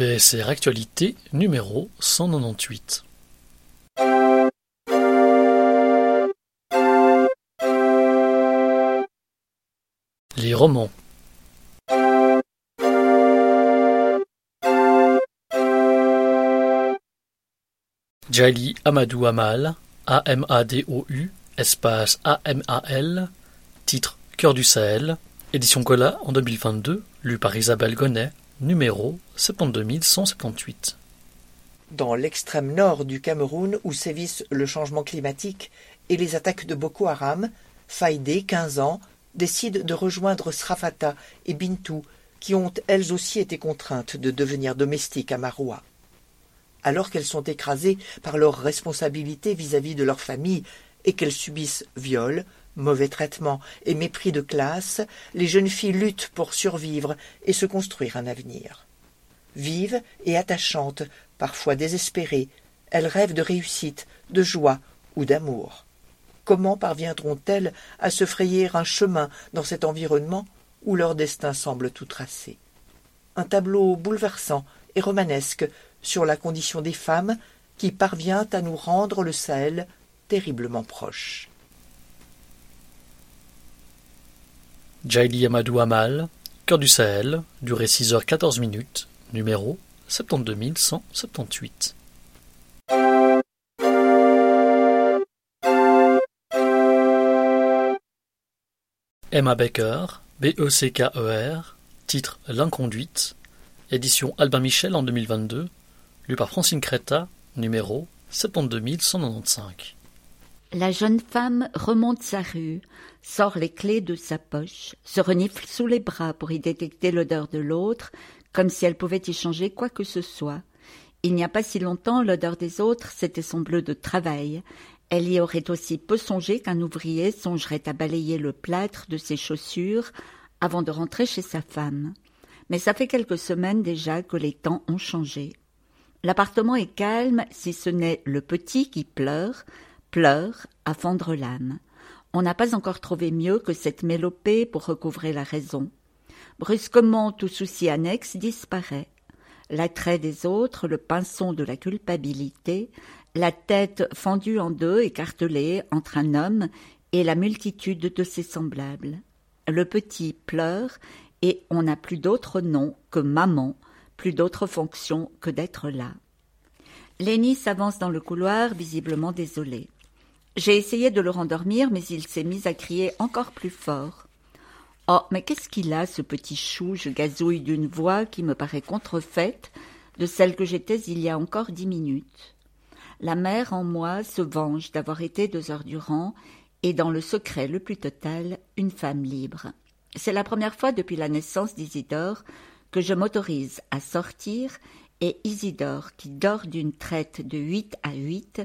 BSR Actualité numéro 198. Les romans. Djaïli Amadou Amal, A-M-A-D-O-U, espace A-M-A-L, titre Cœur du Sahel, édition Colas en 2022, lu par Isabelle Gonnet, numéro 72178. Dans l'extrême nord du Cameroun, où sévissent le changement climatique et les attaques de Boko Haram, Faïdé, 15 ans, décide de rejoindre Srafata et Bintou, qui ont elles aussi été contraintes de devenir domestiques à Maroua. Alors qu'elles sont écrasées par leurs responsabilités vis-à-vis de leur famille et qu'elles subissent viols, mauvais traitements et mépris de classe, les jeunes filles luttent pour survivre et se construire un avenir. Vives et attachantes, parfois désespérées, elles rêvent de réussite, de joie ou d'amour. Comment parviendront-elles à se frayer un chemin dans cet environnement où leur destin semble tout tracé? Un tableau bouleversant et romanesque sur la condition des femmes qui parvient à nous rendre le Sahel terriblement proche. Djaïli Amadou Amal, Cœur du Sahel, durée 6h14, numéro 72178. Emma Becker, B-E-C-K-E-R, titre L'Inconduite, édition Albin Michel en 2022, lu par Francine Creta, numéro 72195. La jeune femme remonte sa rue, sort les clés de sa poche, se renifle sous les bras pour y détecter l'odeur de l'autre, comme si elle pouvait y changer quoi que ce soit. Il n'y a pas si longtemps, l'odeur des autres, c'était son bleu de travail. Elle y aurait aussi peu songé qu'un ouvrier songerait à balayer le plâtre de ses chaussures avant de rentrer chez sa femme. Mais ça fait quelques semaines déjà que les temps ont changé. L'appartement est calme, si ce n'est le petit qui pleure à fendre l'âme. On n'a pas encore trouvé mieux que cette mélopée pour recouvrer la raison. Brusquement, tout souci annexe disparaît. L'attrait des autres, le pinson de la culpabilité, la tête fendue en deux, écartelée entre un homme et la multitude de ses semblables. Le petit pleure et on n'a plus d'autre nom que maman, plus d'autre fonction que d'être là. Lenny s'avance dans le couloir, visiblement désolé. J'ai essayé de le rendormir, mais il s'est mis à crier encore plus fort. « Oh, mais qu'est-ce qu'il a, ce petit chou ?» Je gazouille d'une voix qui me paraît contrefaite de celle que j'étais il y a encore 10 minutes. La mère en moi se venge d'avoir été 2 heures durant et dans le secret le plus total, une femme libre. C'est la première fois depuis la naissance d'Isidore que je m'autorise à sortir et Isidore, qui dort d'une traite de 8 à 8,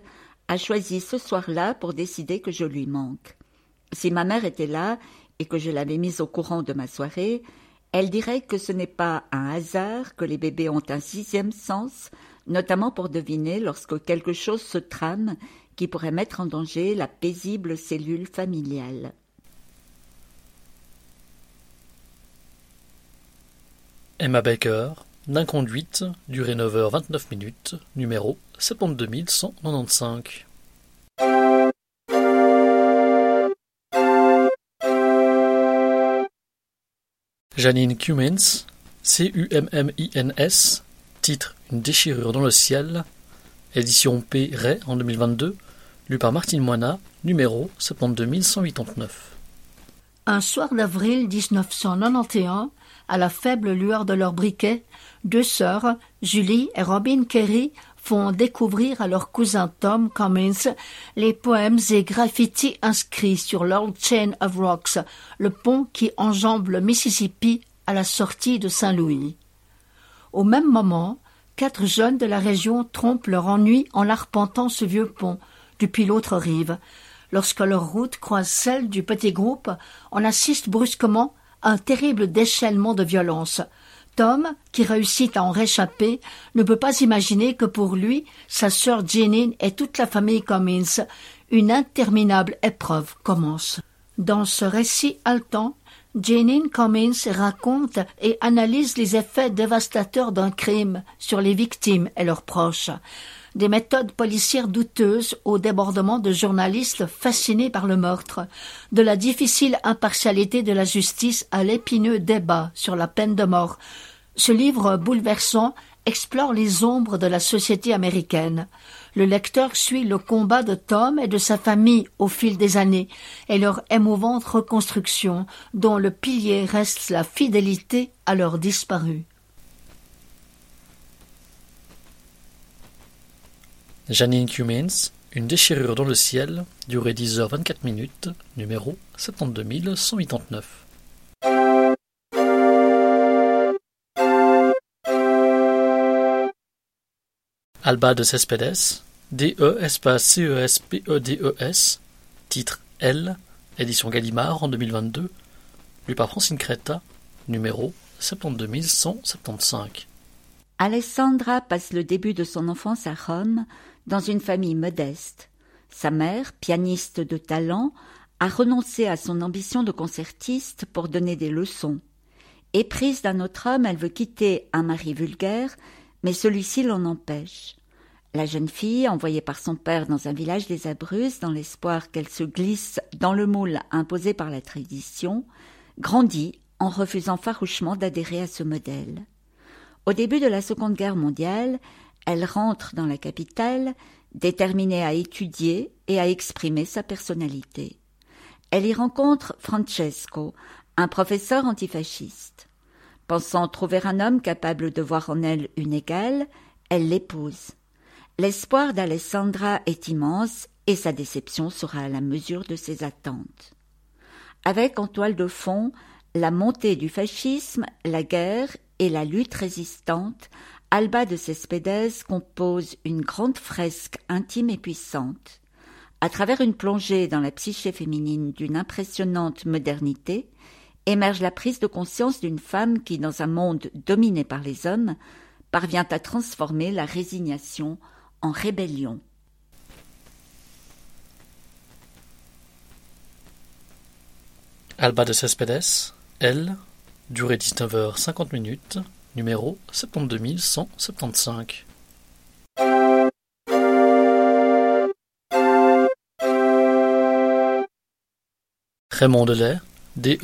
a choisi ce soir-là pour décider que je lui manque. Si ma mère était là et que je l'avais mise au courant de ma soirée, elle dirait que ce n'est pas un hasard que les bébés ont un 6e sens, notamment pour deviner lorsque quelque chose se trame qui pourrait mettre en danger la paisible cellule familiale. Emma Becker, L'Inconduite, durée 9h29, numéro 72195. Janine Cummins, C-U-M-M-I-N-S, titre Une déchirure dans le ciel, édition P. Ray en 2022, lu par Martine Moina, numéro 72189. Un soir d'avril 1991, à la faible lueur de leur briquet, 2 sœurs, Julie et Robin Carey, font découvrir à leur cousin Tom Cummins les poèmes et graffitis inscrits sur l'Old Chain of Rocks, le pont qui enjambe le Mississippi à la sortie de Saint-Louis. Au même moment, 4 jeunes de la région trompent leur ennui en arpentant ce vieux pont, depuis l'autre rive. Lorsque leur route croise celle du petit groupe, on assiste brusquement à un terrible déchaînement de violence. Tom, qui réussit à en réchapper, ne peut pas imaginer que pour lui, sa sœur Janine et toute la famille Cummins, une interminable épreuve commence. Dans ce récit haletant, Janine Cummins raconte et analyse les effets dévastateurs d'un crime sur les victimes et leurs proches. Des méthodes policières douteuses au débordement de journalistes fascinés par le meurtre, de la difficile impartialité de la justice à l'épineux débat sur la peine de mort. Ce livre bouleversant explore les ombres de la société américaine. Le lecteur suit le combat de Tom et de sa famille au fil des années et leur émouvante reconstruction, dont le pilier reste la fidélité à leurs disparus. Janine Cummins, Une déchirure dans le ciel, durée 10h24, numéro 72189. Alba de Céspedes, DECESPEDES, titre L, édition Gallimard en 2022, lu par Francine Creta, numéro 72175. Alessandra passe le début de son enfance à Rome, dans une famille modeste. Sa mère, pianiste de talent, a renoncé à son ambition de concertiste pour donner des leçons. Éprise d'un autre homme, elle veut quitter un mari vulgaire, mais celui-ci l'en empêche. La jeune fille, envoyée par son père dans un village des Abruzzes, dans l'espoir qu'elle se glisse dans le moule imposé par la tradition, grandit en refusant farouchement d'adhérer à ce modèle. Au début de la Seconde Guerre mondiale, elle rentre dans la capitale, déterminée à étudier et à exprimer sa personnalité. Elle y rencontre Francesco, un professeur antifasciste. Pensant trouver un homme capable de voir en elle une égale, elle l'épouse. L'espoir d'Alessandra est immense et sa déception sera à la mesure de ses attentes. Avec en toile de fond la montée du fascisme, la guerre et la lutte résistante, Alba de Céspedes compose une grande fresque intime et puissante. À travers une plongée dans la psyché féminine d'une impressionnante modernité, émerge la prise de conscience d'une femme qui, dans un monde dominé par les hommes, parvient à transformer la résignation en rébellion. Alba de Céspedes, elle, durée 19h50, numéro 72175. Raymond Delley, DELLEY,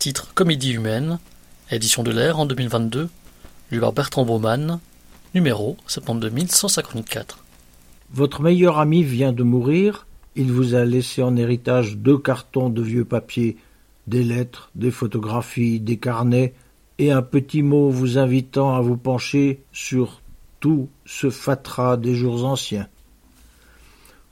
titre Comédie humaine, édition de l'Air en 2022, lu par Bertrand Baumann, numéro 72154. Votre meilleur ami vient de mourir, il vous a laissé en héritage 2 cartons de vieux papier, des lettres, des photographies, des carnets, et un petit mot vous invitant à vous pencher sur tout ce fatras des jours anciens.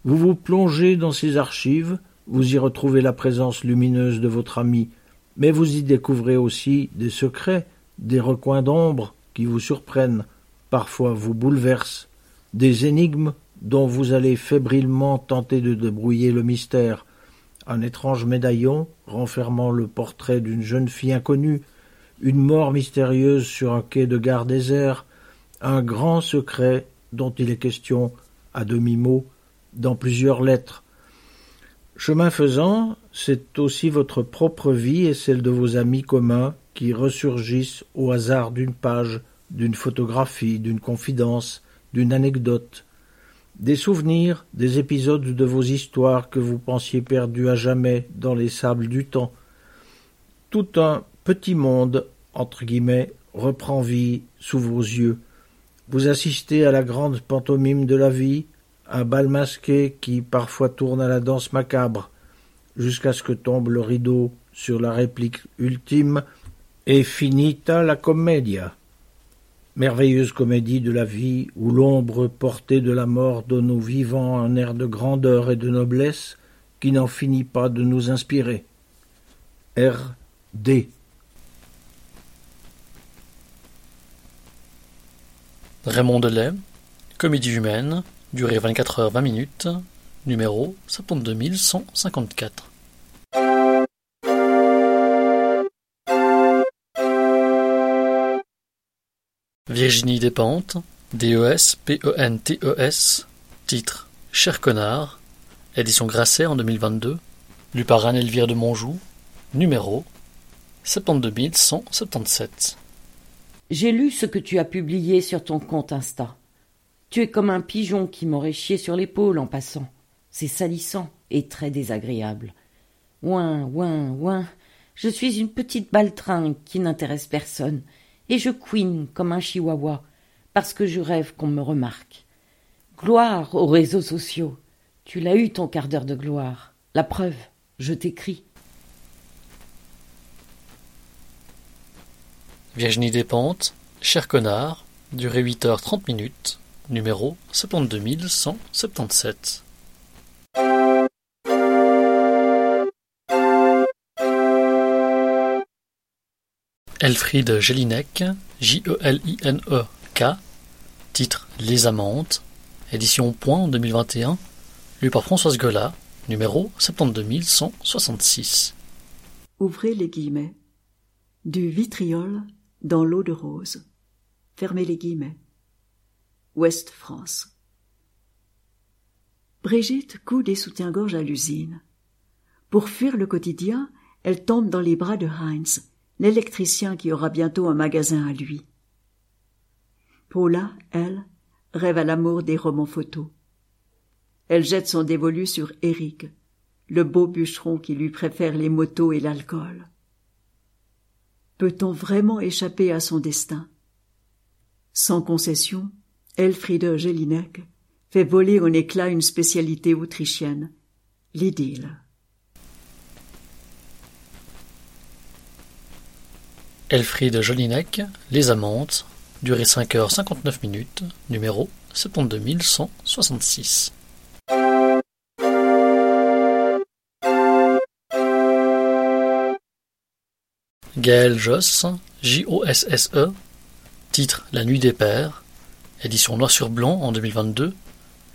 Vous vous plongez dans ces archives, vous y retrouvez la présence lumineuse de votre ami, mais vous y découvrez aussi des secrets, des recoins d'ombre qui vous surprennent, parfois vous bouleversent, des énigmes dont vous allez fébrilement tenter de débrouiller le mystère. Un étrange médaillon renfermant le portrait d'une jeune fille inconnue, une mort mystérieuse sur un quai de gare désert, un grand secret dont il est question, à demi-mot, dans plusieurs lettres. Chemin faisant, c'est aussi votre propre vie et celle de vos amis communs qui ressurgissent au hasard d'une page, d'une photographie, d'une confidence, d'une anecdote. Des souvenirs, des épisodes de vos histoires que vous pensiez perdus à jamais dans les sables du temps. Tout un petit monde, entre guillemets, reprend vie sous vos yeux. Vous assistez à la grande pantomime de la vie, un bal masqué qui parfois tourne à la danse macabre, jusqu'à ce que tombe le rideau sur la réplique ultime « Et finita la commedia ». Merveilleuse comédie de la vie où l'ombre portée de la mort donne aux vivants un air de grandeur et de noblesse qui n'en finit pas de nous inspirer. R.D. Raymond Delley, Comédie humaine, durée 24h20, numéro 72154. Virginie Despentes, DESPENTES, titre Cher connard, édition Grasset en 2022, lu par Anne-Elvire de Monjou, Numéro 72177. J'ai lu ce que tu as publié sur ton compte Insta. Tu es comme un pigeon qui m'aurait chié sur l'épaule en passant. C'est salissant et très désagréable. Ouin, ouin, ouin, je suis une petite baltringue qui n'intéresse personne, et je couine comme un chihuahua, parce que je rêve qu'on me remarque. Gloire aux réseaux sociaux. Tu l'as eu ton quart d'heure de gloire. La preuve, je t'écris. Virginie Despentes, Cher Connard, durée 8h30, numéro 72177. Elfriede Jelinek, Jelinek, titre Les Amantes, édition Point 2021, lu par Françoise Gola, numéro 72166. Ouvrez les guillemets. Du vitriol dans l'eau de rose. Fermez les guillemets. Ouest France. Brigitte coude et soutient-gorge à l'usine. Pour fuir le quotidien, elle tombe dans les bras de Heinz, l'électricien qui aura bientôt un magasin à lui. Paula, elle, rêve à l'amour des romans photos. Elle jette son dévolu sur Eric, le beau bûcheron qui lui préfère les motos et l'alcool. Peut-on vraiment échapper à son destin? Sans concession, Elfriede Jelinek fait voler en éclats une spécialité autrichienne, l'idylle. Elfriede Jelinek, Les Amantes, durée 5h59, numéro 72166. Gaëlle Josse, Josse, titre La Nuit des Pères, édition noir sur blanc en 2022,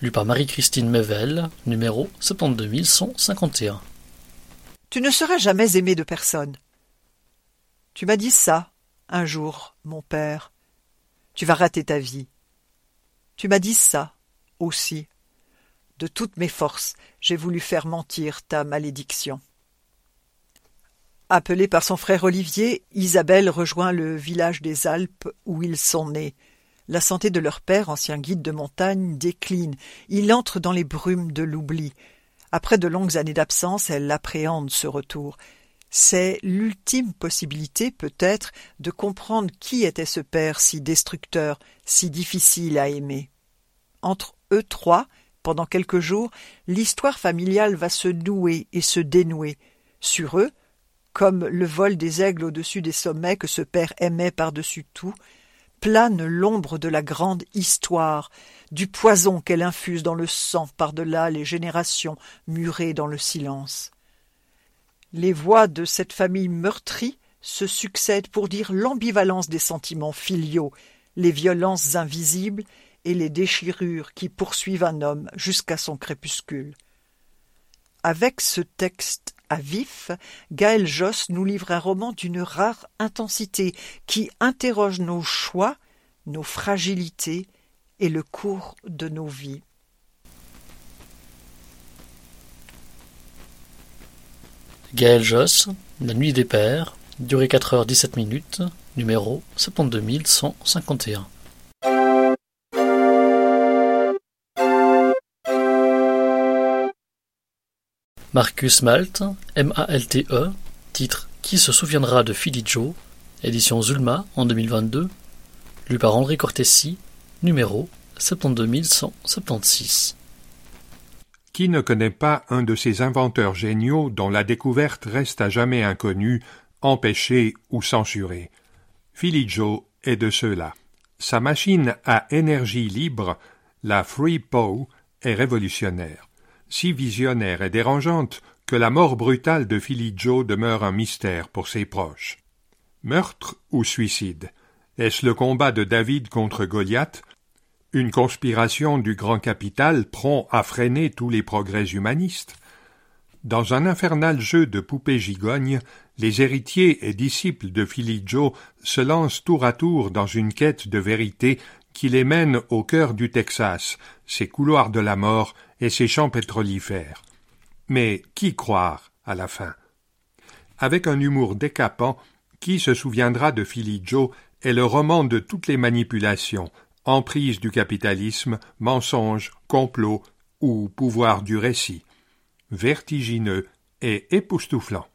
lu par Marie-Christine Mével, numéro 72151. Tu ne seras jamais aimé de personne. Tu m'as dit ça, un jour, mon père. Tu vas rater ta vie. Tu m'as dit ça, aussi. De toutes mes forces, j'ai voulu faire mentir ta malédiction. Appelée par son frère Olivier, Isabelle rejoint le village des Alpes où ils sont nés. La santé de leur père, ancien guide de montagne, décline. Il entre dans les brumes de l'oubli. Après de longues années d'absence, elle appréhende ce retour. C'est l'ultime possibilité, peut-être, de comprendre qui était ce père si destructeur, si difficile à aimer. Entre eux trois, pendant quelques jours, l'histoire familiale va se nouer et se dénouer. Sur eux, comme le vol des aigles au-dessus des sommets que ce père aimait par-dessus tout, plane l'ombre de la grande histoire, du poison qu'elle infuse dans le sang par-delà les générations murées dans le silence. Les voix de cette famille meurtrie se succèdent pour dire l'ambivalence des sentiments filiaux, les violences invisibles et les déchirures qui poursuivent un homme jusqu'à son crépuscule. Avec ce texte à vif, Gaëlle Josse nous livre un roman d'une rare intensité qui interroge nos choix, nos fragilités et le cours de nos vies. Gaëlle Josse, La Nuit des Pères, durée 4h17, numéro 72151. Marcus Malte, Malte, titre Qui se souviendra de Philly Joe, édition Zulma en 2022, lu par Henri Cortesi, numéro 72176. Qui ne connaît pas un de ces inventeurs géniaux dont la découverte reste à jamais inconnue, empêchée ou censurée? Philly Joe est de ceux-là. Sa machine à énergie libre, la Free Paw, est révolutionnaire. Si visionnaire et dérangeante que la mort brutale de Philly Joe demeure un mystère pour ses proches. Meurtre ou suicide? Est-ce le combat de David contre Goliath? Une conspiration du grand capital prompt à freiner tous les progrès humanistes? Dans un infernal jeu de poupées gigognes, les héritiers et disciples de Philly Joe se lancent tour à tour dans une quête de vérité qui les mène au cœur du Texas, ses couloirs de la mort et ses champs pétrolifères. Mais qui croire à la fin? avec un humour décapant qui se souviendra de Philly Joe est le roman de toutes les manipulations, emprise du capitalisme, mensonges, complots ou pouvoir du récit. Vertigineux et époustouflant.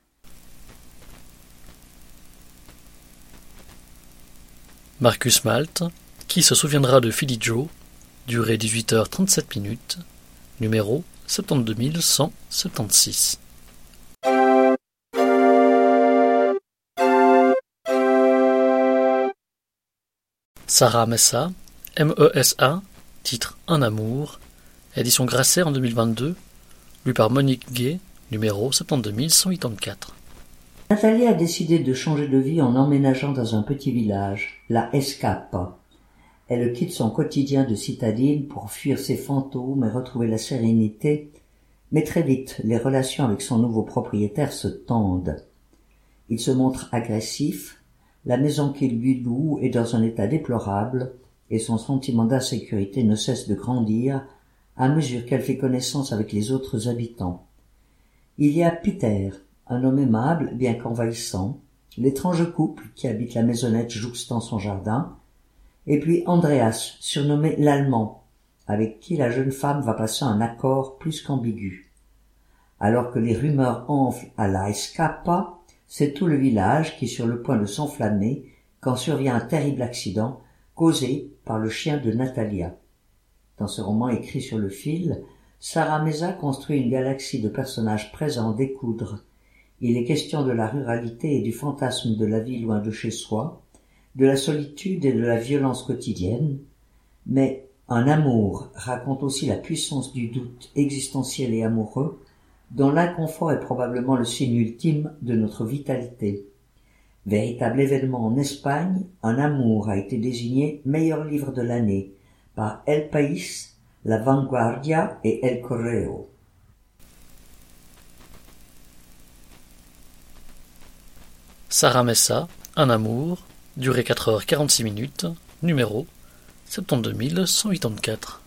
Marcus Malte, Qui se souviendra de Philly Joe, durée 18h37, numéro 72176. Sara Mesa, MESA, titre Un amour, édition Grasset en 2022, lu par Monique Gay, numéro 72184. Nathalie a décidé de changer de vie en emménageant dans un petit village, la Escapa. Elle quitte son quotidien de citadine pour fuir ses fantômes et retrouver la sérénité, mais très vite, les relations avec son nouveau propriétaire se tendent. Il se montre agressif, la maison qu'il lui loue est dans un état déplorable et son sentiment d'insécurité ne cesse de grandir à mesure qu'elle fait connaissance avec les autres habitants. Il y a Peter, un homme aimable, bien qu'envahissant, l'étrange couple qui habite la maisonnette jouxtant son jardin, et puis Andreas, surnommé l'Allemand, avec qui la jeune femme va passer un accord plus qu'ambigu. Alors que les rumeurs enflent à la Escapa, c'est tout le village qui est sur le point de s'enflammer quand survient un terrible accident causé par le chien de Natalia. Dans ce roman écrit sur le fil, Sara Mesa construit une galaxie de personnages prêts à en découdre. Il est question de la ruralité et du fantasme de la vie loin de chez soi, de la solitude et de la violence quotidienne, mais Un amour raconte aussi la puissance du doute existentiel et amoureux, dont l'inconfort est probablement le signe ultime de notre vitalité. Véritable événement en Espagne, Un amour a été désigné meilleur livre de l'année par El País, La Vanguardia et El Correo. Sara Mesa, Un amour, durée 4h46, numéro 72184.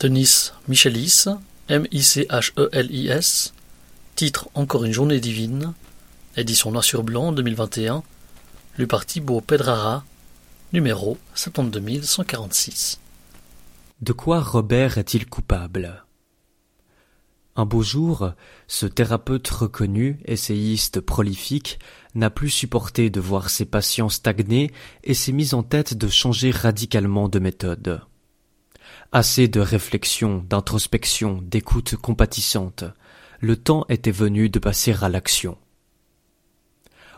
Denis Michelis, M-I-C-H-E-L-I-S, titre Encore une journée divine, édition noir sur blanc 2021, lu par Thibaut Pedrara, numéro 72146. De quoi Robert est-il coupable ? Un beau jour, ce thérapeute reconnu, essayiste prolifique, n'a plus supporté de voir ses patients stagner et s'est mis en tête de changer radicalement de méthode. Assez de réflexion, d'introspection, d'écoute compatissante. Le temps était venu de passer à l'action.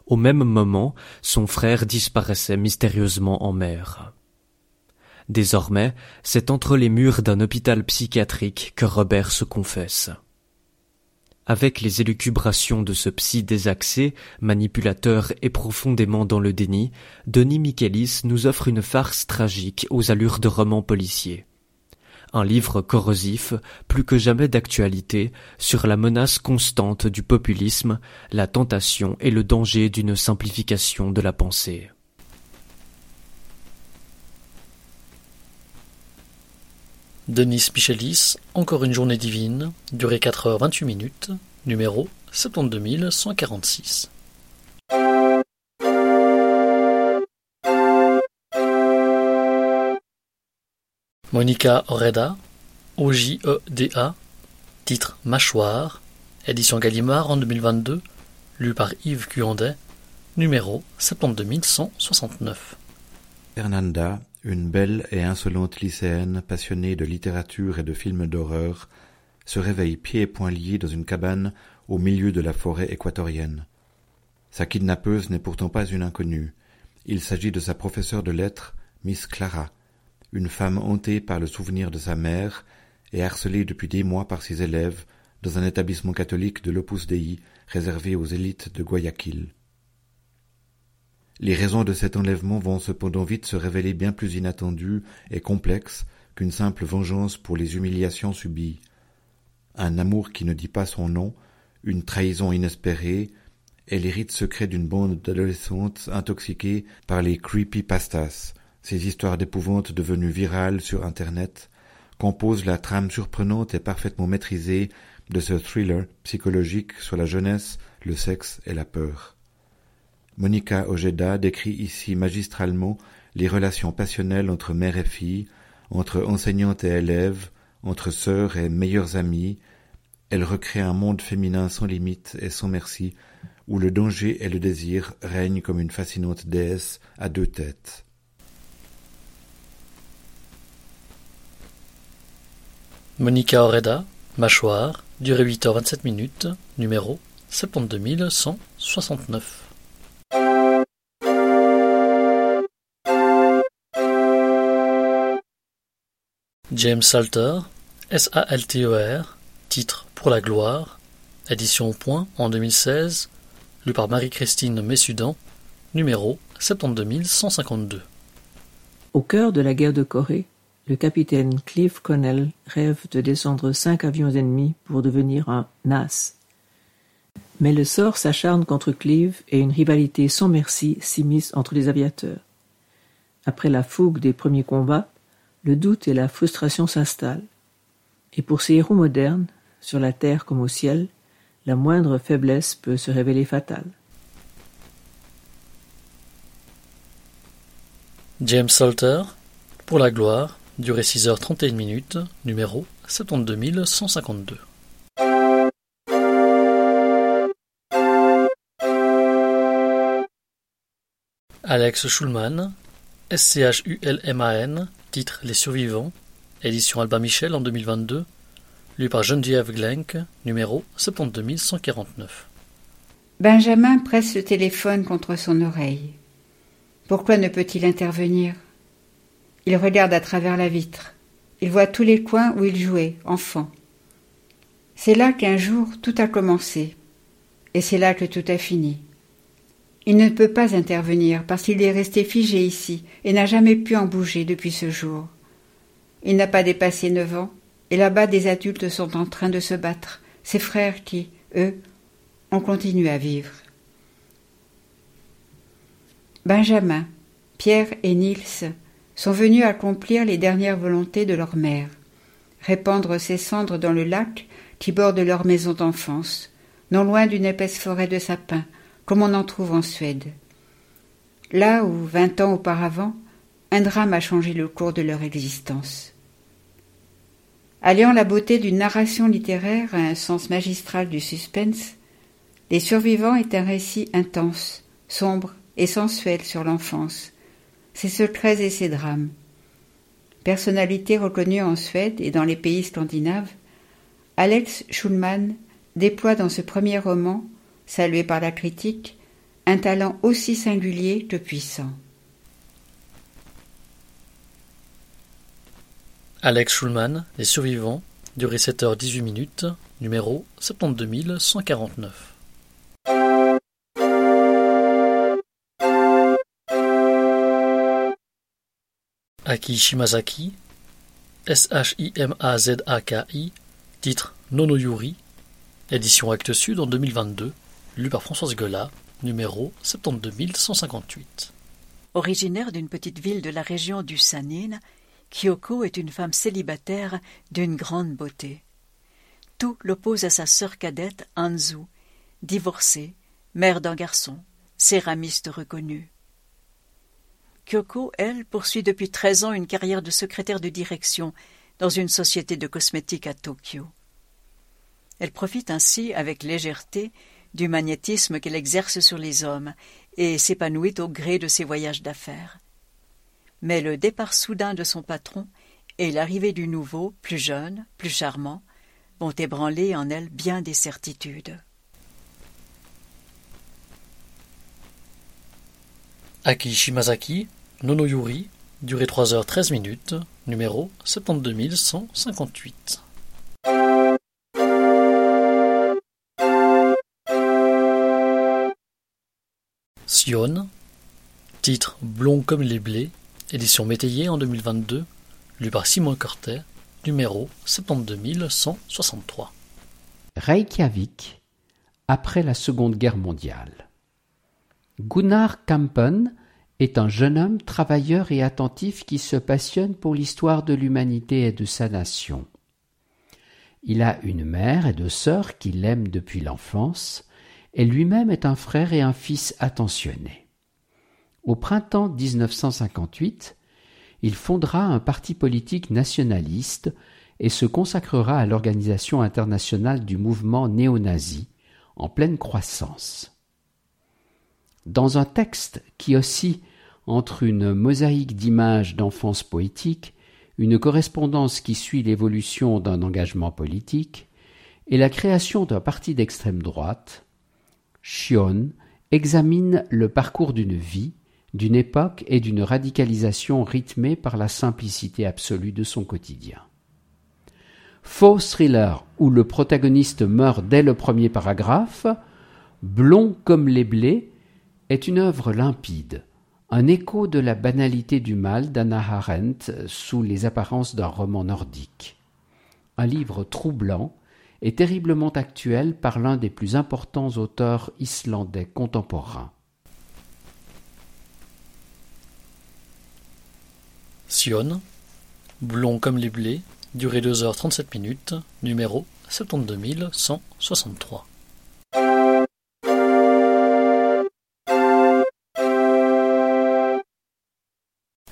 Au même moment, son frère disparaissait mystérieusement en mer. Désormais, c'est entre les murs d'un hôpital psychiatrique que Robert se confesse. Avec les élucubrations de ce psy désaxé, manipulateur et profondément dans le déni, Denis Michelis nous offre une farce tragique aux allures de roman policier. Un livre corrosif, plus que jamais d'actualité, sur la menace constante du populisme, la tentation et le danger d'une simplification de la pensée. Denis Michelis, Encore une journée divine, durée 4h28, numéro 72146. Monica Ojeda, O-J-E-D-A, titre Mâchoire, édition Gallimard en 2022, lu par Yves Cuandet, numéro 72169. Fernanda, une belle et insolente lycéenne passionnée de littérature et de films d'horreur, se réveille pieds et poings liés dans une cabane au milieu de la forêt équatorienne. Sa kidnappeuse n'est pourtant pas une inconnue. Il s'agit de sa professeure de lettres, Miss Clara, une femme hantée par le souvenir de sa mère et harcelée depuis des mois par ses élèves dans un établissement catholique de l'Opus Dei réservé aux élites de Guayaquil. Les raisons de cet enlèvement vont cependant vite se révéler bien plus inattendues et complexes qu'une simple vengeance pour les humiliations subies. Un amour qui ne dit pas son nom, une trahison inespérée, et les rites secrets d'une bande d'adolescentes intoxiquées par les creepypastas, ces histoires d'épouvante devenues virales sur Internet, compose la trame surprenante et parfaitement maîtrisée de ce thriller psychologique sur la jeunesse, le sexe et la peur. Monica Ojeda décrit ici magistralement les relations passionnelles entre mère et fille, entre enseignante et élève, entre sœurs et meilleures amies. Elle recrée un monde féminin sans limite et sans merci, où le danger et le désir règnent comme une fascinante déesse à deux têtes. Monica Ojeda, Mâchoire, durée 8h27, numéro 72169. James Salter, S.A.L.T.E.R., titre Pour la gloire, édition Point en 2016, lu par Marie-Christine Messudan, numéro 72152. Au cœur de la guerre de Corée, le capitaine Clive Connell rêve de descendre 5 avions ennemis pour devenir un as. Mais le sort s'acharne contre Clive et une rivalité sans merci s'immisce entre les aviateurs. Après la fougue des premiers combats, le doute et la frustration s'installent. Et pour ces héros modernes, sur la terre comme au ciel, la moindre faiblesse peut se révéler fatale. James Salter, Pour la gloire, durée 6h31, numéro 72152. Alex Schulman, S.C.H.U.L.M.A.N., titre Les Survivants, édition Albin Michel en 2022, lu par Geneviève Glenck, numéro 72149. Benjamin presse le téléphone contre son oreille. Pourquoi ne peut-il intervenir ? Il regarde à travers la vitre. Il voit tous les coins où il jouait, enfant. C'est là qu'un jour tout a commencé, et c'est là que tout a fini. Il ne peut pas intervenir parce qu'il est resté figé ici et n'a jamais pu en bouger depuis ce jour. Il n'a pas dépassé 9 ans et là-bas des adultes sont en train de se battre, ses frères qui, eux, ont continué à vivre. Benjamin, Pierre et Niels sont venus accomplir les dernières volontés de leur mère, répandre ses cendres dans le lac qui borde leur maison d'enfance, non loin d'une épaisse forêt de sapins, comme on en trouve en Suède. Là où, 20 ans auparavant, un drame a changé le cours de leur existence. Alliant la beauté d'une narration littéraire à un sens magistral du suspense, Les Survivants est un récit intense, sombre et sensuel sur l'enfance, ses secrets et ses drames. Personnalité reconnue en Suède et dans les pays scandinaves, Alex Schulman déploie dans ce premier roman, salué par la critique, un talent aussi singulier que puissant. Alex Schulman, Les Survivants, durée 7h18, numéro 72149. Aki Shimazaki, S.H.I.M.A.Z.A.K.I., titre Nonoyuri, édition Actes Sud en 2022, lu par Françoise Gola, numéro 72158. Originaire d'une petite ville de la région du Sannin, Kyoko est une femme célibataire d'une grande beauté. Tout l'oppose à sa sœur cadette Anzu, divorcée, mère d'un garçon, céramiste reconnue. Kyoko, elle, poursuit depuis 13 ans une carrière de secrétaire de direction dans une société de cosmétiques à Tokyo. Elle profite ainsi, avec légèreté, du magnétisme qu'elle exerce sur les hommes et s'épanouit au gré de ses voyages d'affaires. Mais le départ soudain de son patron et l'arrivée du nouveau, plus jeune, plus charmant, vont ébranler en elle bien des certitudes. Aki Shimazaki, Nonoyuri, durée 3h13, numéro 72158. Sion, titre Blond comme les blés, édition Métayer en 2022, lu par Simon Cortet, numéro 72163. Reykjavik, après la Seconde Guerre mondiale. Gunnar Kampen est un jeune homme travailleur et attentif qui se passionne pour l'histoire de l'humanité et de sa nation. Il a une mère et deux sœurs qui l'aiment depuis l'enfance, et lui-même est un frère et un fils attentionnés. Au printemps 1958, il fondera un parti politique nationaliste et se consacrera à l'organisation internationale du mouvement néo-nazi, en pleine croissance. Dans un texte qui oscille entre une mosaïque d'images d'enfance poétique, une correspondance qui suit l'évolution d'un engagement politique et la création d'un parti d'extrême droite, Chion examine le parcours d'une vie, d'une époque et d'une radicalisation rythmée par la simplicité absolue de son quotidien. Faux thriller où le protagoniste meurt dès le premier paragraphe, blond comme les blés, est une œuvre limpide, un écho de la banalité du mal d'Hannah Arendt sous les apparences d'un roman nordique. Un livre troublant et terriblement actuel par l'un des plus importants auteurs islandais contemporains. Sion, blond comme les blés, durée 2h37, numéro 72163.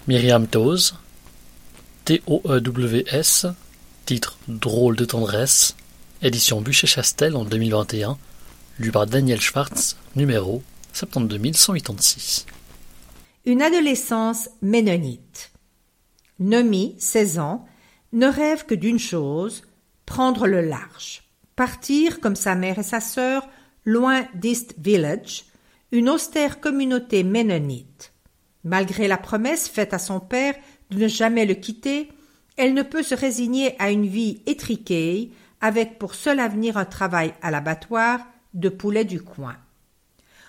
Miriam Toews, T-O-E-W-S, titre Drôle de tendresse, édition Buchet-Chastel en 2021, lu par Daniel Schwartz, numéro 72186. Une adolescence ménonite. Nomi, 16 ans, ne rêve que d'une chose, prendre le large, partir comme sa mère et sa sœur loin d'East Village, une austère communauté ménonite. Malgré la promesse faite à son père de ne jamais le quitter, elle ne peut se résigner à une vie étriquée, avec pour seul avenir un travail à l'abattoir de poulets du coin.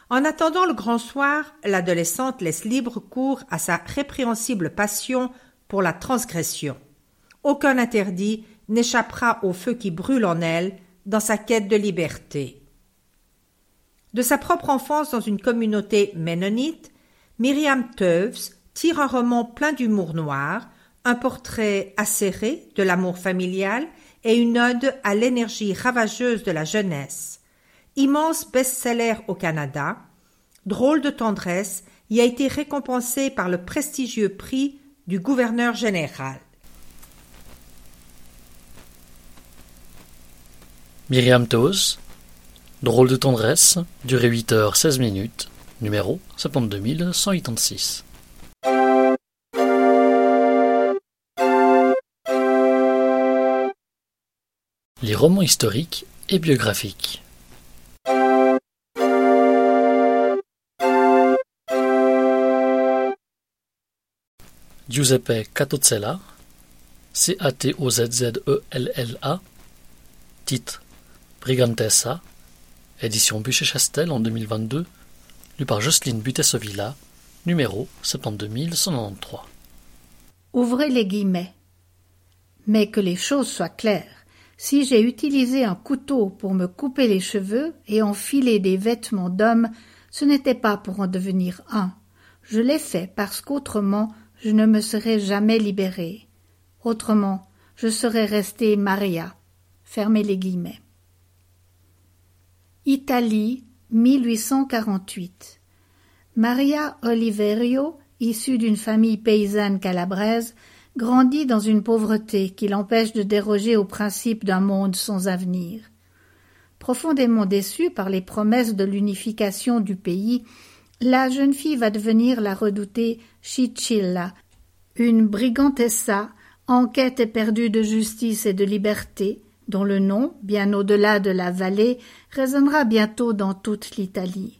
En attendant le grand soir, l'adolescente laisse libre cours à sa répréhensible passion pour la transgression. Aucun interdit n'échappera au feu qui brûle en elle dans sa quête de liberté. De sa propre enfance dans une communauté ménonite, Miriam Toews tire un roman plein d'humour noir, un portrait acéré de l'amour familial et une ode à l'énergie ravageuse de la jeunesse. Immense best-seller au Canada, Drôle de tendresse y a été récompensé par le prestigieux prix du gouverneur général. Miriam Toews, Drôle de tendresse, durée 8h16, numéro 72186. Les romans historiques et biographiques. Giuseppe Catozzella, C-A-T-O-Z-Z-E-L-L-A, titre Brigantessa, édition Buchet-Chastel en 2022, lu par Jocelyne Butessovilla, numéro 72193. Ouvrez les guillemets. Mais que les choses soient claires, si j'ai utilisé un couteau pour me couper les cheveux et enfiler des vêtements d'homme, ce n'était pas pour en devenir un. Je l'ai fait parce qu'autrement, je ne me serais jamais libérée. Autrement, je serais restée Maria. Fermez les guillemets. Italie, 1848. Maria Oliverio, issue d'une famille paysanne calabraise, grandit dans une pauvreté qui l'empêche de déroger au principe d'un monde sans avenir. Profondément déçue par les promesses de l'unification du pays, la jeune fille va devenir la redoutée Chinchilla, une brigantessa en quête éperdue de justice et de liberté, dont le nom, bien au-delà de la vallée, résonnera bientôt dans toute l'Italie.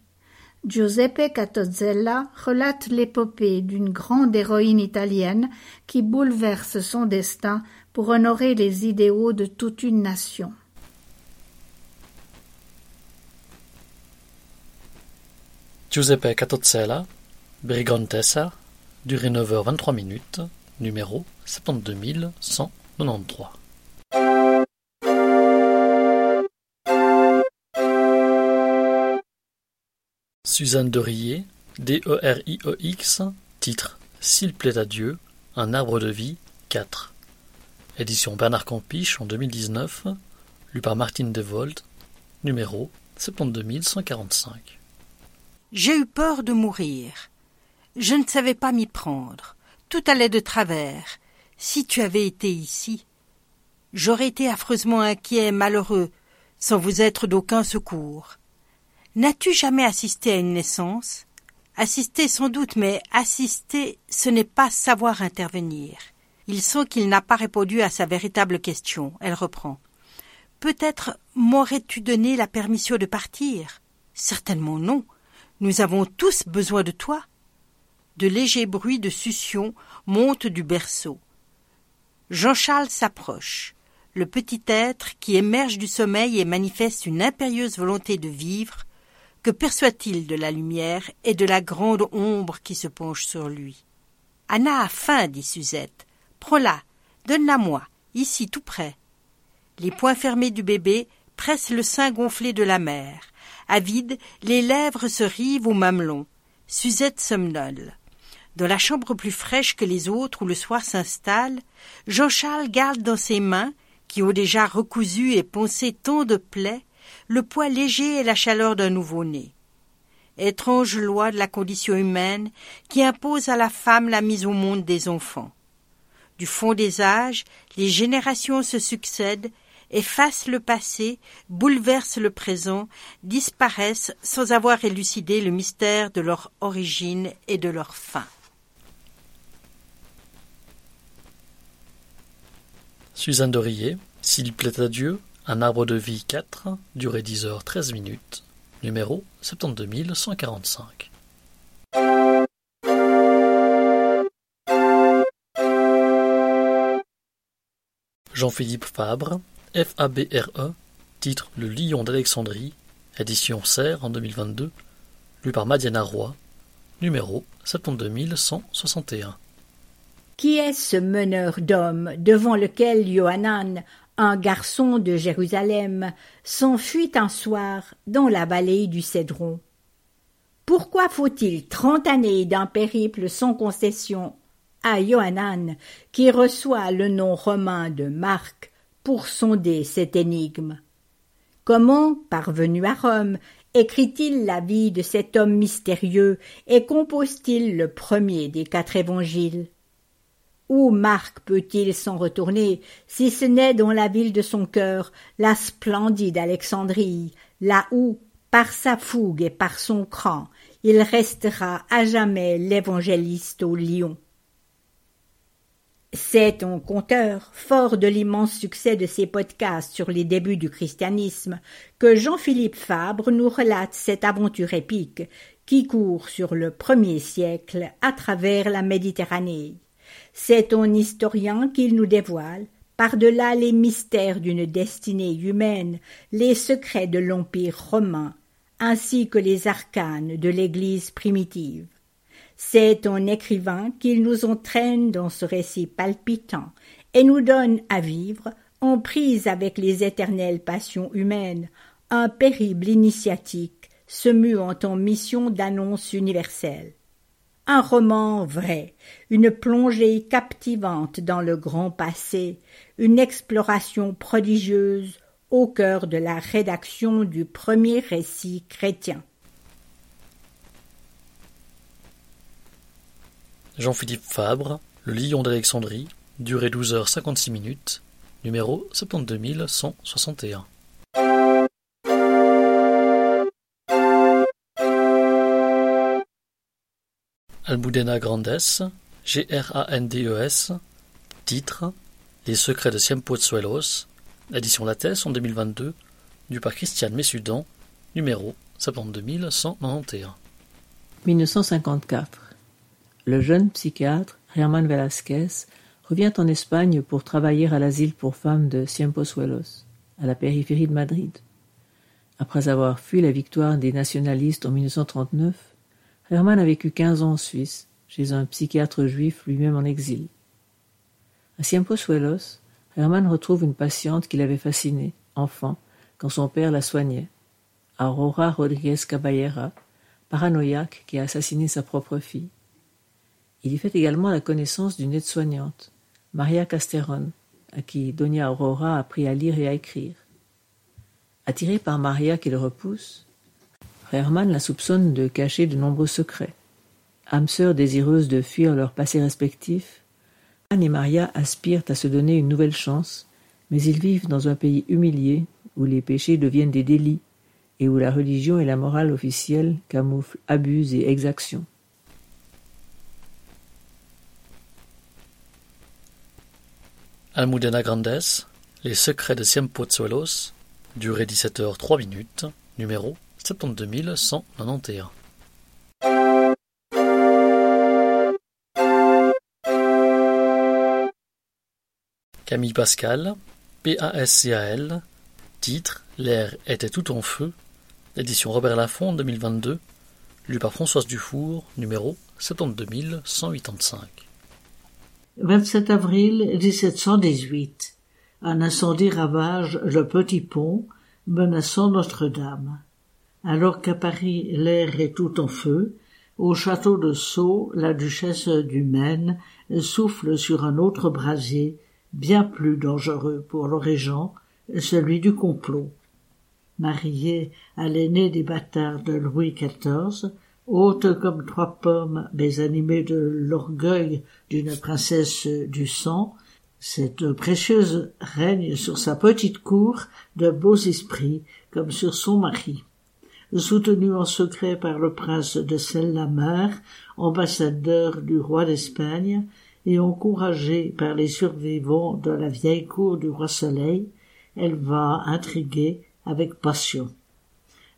Giuseppe Catozzella relate l'épopée d'une grande héroïne italienne qui bouleverse son destin pour honorer les idéaux de toute une nation. Giuseppe Catozzella, Brigantessa, durée 9h23, numéro 72193. Suzanne Dorier, D-E-R-I-E-X, titre « S'il plaît à Dieu, un arbre de vie, 4 ». Édition Bernard Campiche en 2019, lu par Martine Desvoldt, numéro 72145. J'ai eu peur de mourir. Je ne savais pas m'y prendre. Tout allait de travers. Si tu avais été ici, j'aurais été affreusement inquiet et malheureux, sans vous être d'aucun secours. N'as-tu jamais assisté à une naissance ? Assister sans doute, mais assister, ce n'est pas savoir intervenir. Il sent qu'il n'a pas répondu à sa véritable question. Elle reprend. Peut-être m'aurais-tu donné la permission de partir ? Certainement non. Nous avons tous besoin de toi. De légers bruits de succion montent du berceau. Jean-Charles s'approche. Le petit être qui émerge du sommeil et manifeste une impérieuse volonté de vivre, que perçoit-il de la lumière et de la grande ombre qui se penche sur lui ? « Anna a faim, dit Suzette. Prends-la, donne-la-moi, ici, tout près. » Les poings fermés du bébé pressent le sein gonflé de la mère. Avide, les lèvres se rivent au mamelon. Suzette somnole. Dans la chambre plus fraîche que les autres où le soir s'installe, Jean-Charles garde dans ses mains, qui ont déjà recousu et poncé tant de plaies, le poids léger et la chaleur d'un nouveau-né. Étrange loi de la condition humaine qui impose à la femme la mise au monde des enfants. Du fond des âges, les générations se succèdent, effacent le passé, bouleversent le présent, disparaissent sans avoir élucidé le mystère de leur origine et de leur fin. Suzanne Dorillé, S'il plaît à Dieu, un arbre de vie 4, durée 10h13, numéro 72145. Jean-Philippe Fabre, F-A-B-R-E, titre « Le lion d'Alexandrie », édition Serres en 2022, lu par Madiana Roy, numéro 72161. Qui est ce meneur d'hommes devant lequel Johanan, un garçon de Jérusalem, s'enfuit un soir dans la vallée du Cédron? Pourquoi faut-il 30 années d'un périple sans concession à Johanan, qui reçoit le nom romain de Marc, pour sonder cette énigme? Comment, parvenu à Rome, écrit-il la vie de cet homme mystérieux et compose-t-il le premier des 4 évangiles? Où Marc peut-il s'en retourner, si ce n'est dans la ville de son cœur, la splendide Alexandrie, là où, par sa fougue et par son cran, il restera à jamais l'évangéliste au lion? C'est un conteur, fort de l'immense succès de ses podcasts sur les débuts du christianisme, que Jean-Philippe Fabre nous relate cette aventure épique qui court sur le 1er siècle à travers la Méditerranée. C'est un historien qu'il nous dévoile, par-delà les mystères d'une destinée humaine, les secrets de l'Empire romain, ainsi que les arcanes de l'Église primitive. C'est un écrivain qu'il nous entraîne dans ce récit palpitant et nous donne à vivre, en prise avec les éternelles passions humaines, un périple initiatique se muant en mission d'annonce universelle. Un roman vrai, une plongée captivante dans le grand passé, une exploration prodigieuse au cœur de la rédaction du premier récit chrétien. Jean-Philippe Fabre, Le Lion d'Alexandrie, durée 12h56, numéro 72161. Almudena Grandes, G-R-A-N-D-E-S, titre « Les secrets de Ciempozuelos », édition Lattès en 2022, dû par Christiane Messudan, numéro 72191. 1954. Le jeune psychiatre Herman Velázquez revient en Espagne pour travailler à l'asile pour femmes de Ciempozuelos, à la périphérie de Madrid. Après avoir fui la victoire des nationalistes en 1939, Herman a vécu 15 ans en Suisse, chez un psychiatre juif lui-même en exil. À Ciempozuelos, Herman retrouve une patiente qui l'avait fascinée, enfant, quand son père la soignait, Aurora Rodríguez Caballera, paranoïaque qui a assassiné sa propre fille. Il y fait également la connaissance d'une aide-soignante, Maria Casteron, à qui Doña Aurora a appris à lire et à écrire. Attiré par Maria qui le repousse, Herman la soupçonne de cacher de nombreux secrets. Âmes sœurs désireuses de fuir leur passé respectif, Anne et Maria aspirent à se donner une nouvelle chance, mais ils vivent dans un pays humilié où les péchés deviennent des délits et où la religion et la morale officielle camouflent abus et exactions. Almudena Grandes, Les secrets de Ciempozuelos, durée 17h03, numéro 72191. Camille Pascal, PASCAL, titre « L'air était tout en feu », édition Robert Laffont 2022, lu par Françoise Dufour, numéro 72185. 27 avril 1718. Un incendie ravage le petit pont, menaçant Notre-Dame. Alors qu'à Paris l'air est tout en feu, au château de Sceaux, la duchesse du Maine souffle sur un autre brasier, bien plus dangereux pour le régent, celui du complot. Mariée à l'aîné des bâtards de Louis XIV, haute comme trois pommes mais animée de l'orgueil d'une princesse du sang, cette précieuse règne sur sa petite cour de beaux esprits comme sur son mari. Soutenue en secret par le prince de Selle-la-Mer, ambassadeur du roi d'Espagne, et encouragée par les survivants de la vieille cour du roi Soleil, elle va intriguer avec passion.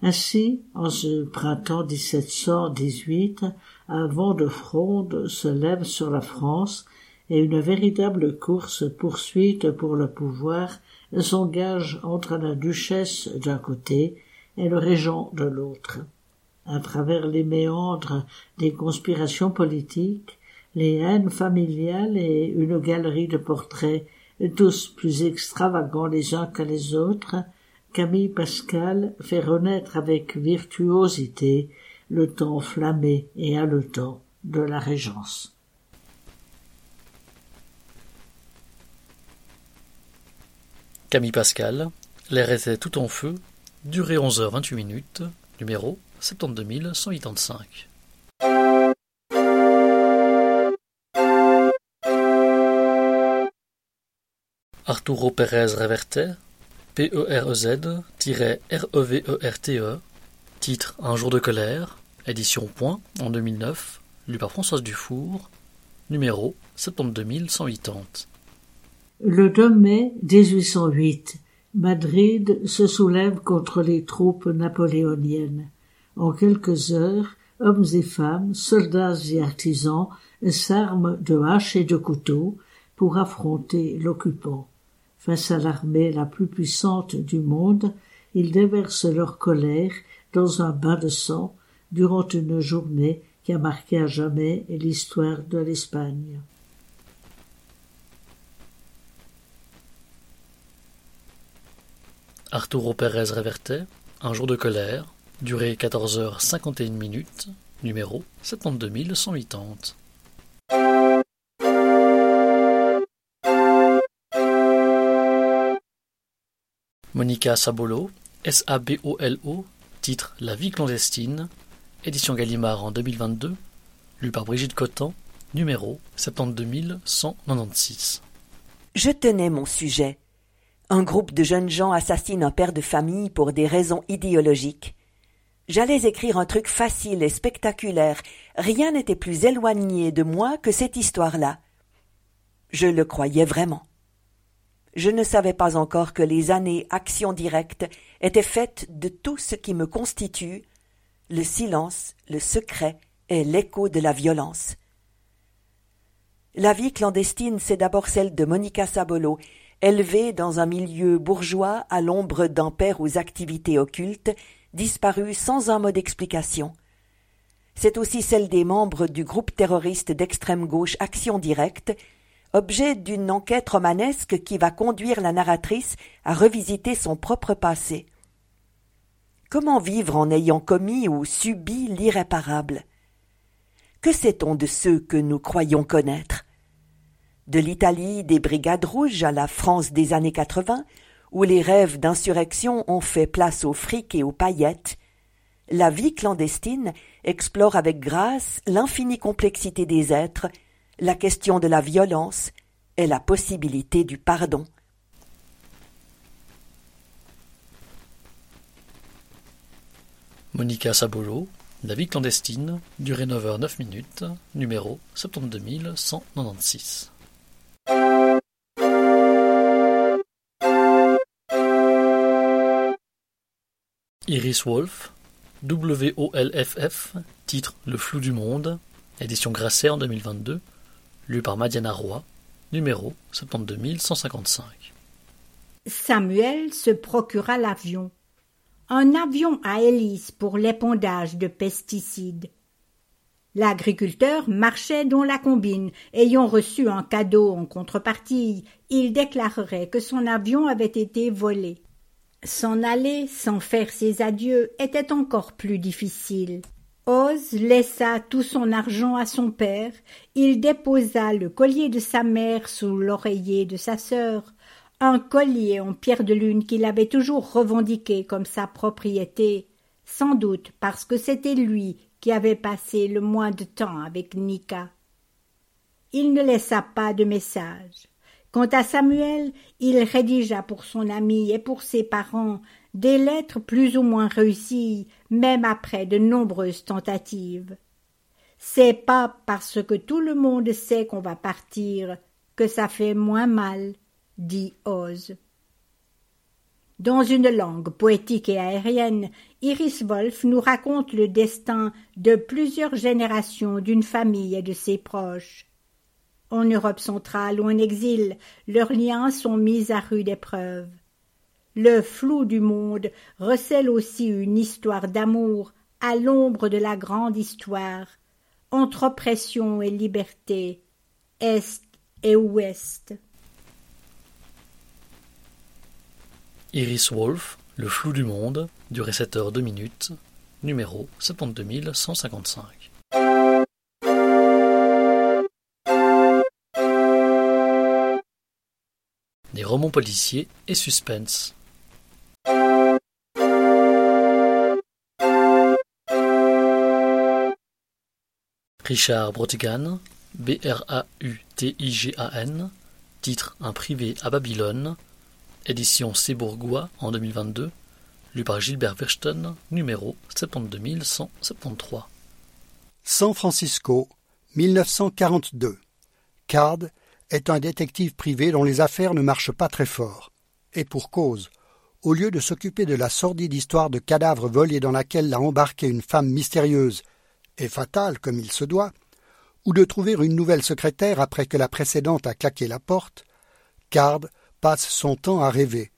Ainsi, en ce printemps 1718, un vent de fronde se lève sur la France et une véritable course-poursuite pour le pouvoir s'engage entre la duchesse d'un côté et le régent de l'autre. À travers les méandres des conspirations politiques, les haines familiales et une galerie de portraits, tous plus extravagants les uns que les autres, Camille Pascal fait renaître avec virtuosité le temps enflammé et haletant de la Régence. Camille Pascal, L'air était tout en feu, durée 11h28, numéro 72185. Arturo Pérez Reverte, P-E-R-E-Z-R-E-V-E-R-T-E, titre Un jour de colère, édition Point, en 2009, lu par Françoise Dufour, numéro 72180. Le 2 mai 1808, Madrid se soulève contre les troupes napoléoniennes. En quelques heures, hommes et femmes, soldats et artisans s'arment de haches et de couteaux pour affronter l'occupant. Face à l'armée la plus puissante du monde, ils déversent leur colère dans un bain de sang durant une journée qui a marqué à jamais l'histoire de l'Espagne. Arturo Pérez Reverte, Un jour de colère, durée 14h51, numéro 72180. Monica Sabolo, S-A-B-O-L-O, titre La vie clandestine, édition Gallimard en 2022, lu par Brigitte Cottan, numéro 72196. Je tenais mon sujet. Un groupe de jeunes gens assassine un père de famille pour des raisons idéologiques. J'allais écrire un truc facile et spectaculaire. Rien n'était plus éloigné de moi que cette histoire-là. Je le croyais vraiment. Je ne savais pas encore que les années Action directe étaient faites de tout ce qui me constitue, le silence, le secret et l'écho de la violence. La vie clandestine, c'est d'abord celle de Monica Sabolo, élevée dans un milieu bourgeois à l'ombre d'un père aux activités occultes, disparue sans un mot d'explication. C'est aussi celle des membres du groupe terroriste d'extrême gauche Action directe, objet d'une enquête romanesque qui va conduire la narratrice à revisiter son propre passé. Comment vivre en ayant commis ou subi l'irréparable? Que sait-on de ceux que nous croyons connaître? De l'Italie des Brigades Rouges à la France des années 80, où les rêves d'insurrection ont fait place aux frics et aux paillettes, la vie clandestine explore avec grâce l'infinie complexité des êtres, la question de la violence et la possibilité du pardon. Monica Sabolo, La vie clandestine, durée 9h09, numéro 72196. Iris Wolff, WOLFF, titre Le flou du monde, édition Grasset en 2022, lu par Madiana Roy, numéro 72155. Samuel se procura l'avion. Un avion à hélice pour l'épandage de pesticides. L'agriculteur marchait dans la combine, ayant reçu un cadeau en contrepartie. Il déclarerait que son avion avait été volé. S'en aller sans faire ses adieux était encore plus difficile. Oz laissa tout son argent à son père. Il déposa le collier de sa mère sous l'oreiller de sa sœur. Un collier en pierre de lune qu'il avait toujours revendiqué comme sa propriété, sans doute parce que c'était lui qui avait passé le moins de temps avec Nika. Il ne laissa pas de message. Quant à Samuel, il rédigea pour son ami et pour ses parents des lettres plus ou moins réussies, même après de nombreuses tentatives. C'est pas parce que tout le monde sait qu'on va partir que ça fait moins mal, dit Oz. Dans une langue poétique et aérienne, Iris Wolff nous raconte le destin de plusieurs générations d'une famille et de ses proches. En Europe centrale ou en exil, leurs liens sont mis à rude épreuve. Le flou du monde recèle aussi une histoire d'amour à l'ombre de la grande histoire, entre oppression et liberté, Est et Ouest. Iris Wolff, Le flou du monde, durée 7h02, numéro 72155. Des romans policiers et suspense. Richard Brautigan, Brautigan, titre Un privé à Babylone, édition Sébourgois en 2022, lu par Gilbert Versten, numéro 72173. San Francisco, 1942. Card est un détective privé dont les affaires ne marchent pas très fort. Et pour cause, au lieu de s'occuper de la sordide histoire de cadavres volés dans laquelle l'a embarqué une femme mystérieuse et fatale comme il se doit, ou de trouver une nouvelle secrétaire après que la précédente a claqué la porte, Card passe son temps à rêver.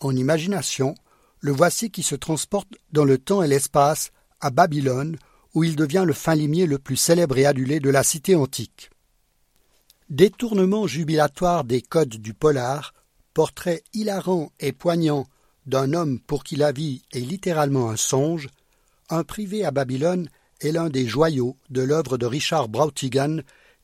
En imagination, le voici qui se transporte dans le temps et l'espace à Babylone, où il devient le fin limier le plus célèbre et adulé de la cité antique. Détournement jubilatoire des codes du polar, portrait hilarant et poignant d'un homme pour qui la vie est littéralement un songe, Un privé à Babylone est l'un des joyaux de l'œuvre de Richard Brautigan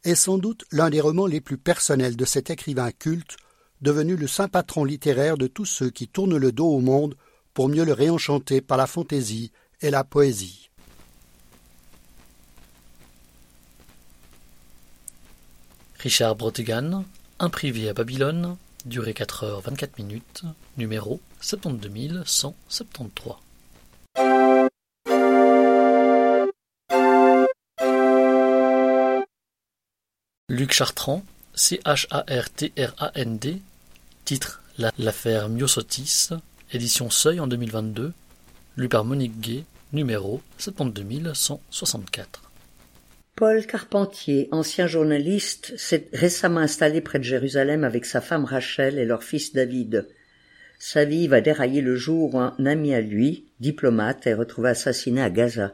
et sans doute l'un des romans les plus personnels de cet écrivain culte, devenu le saint patron littéraire de tous ceux qui tournent le dos au monde pour mieux le réenchanter par la fantaisie et la poésie. Richard Brautigan, Un privé à Babylone, durée 4h24, numéro 72173. Luc Chartrand, Chartrand, titre L'affaire Myosotis, édition Seuil en 2022, lu par Monique Gay, numéro 72164. Paul Carpentier, ancien journaliste, s'est récemment installé près de Jérusalem avec sa femme Rachel et leur fils David. Sa vie va dérailler le jour où un ami à lui, diplomate, est retrouvé assassiné à Gaza.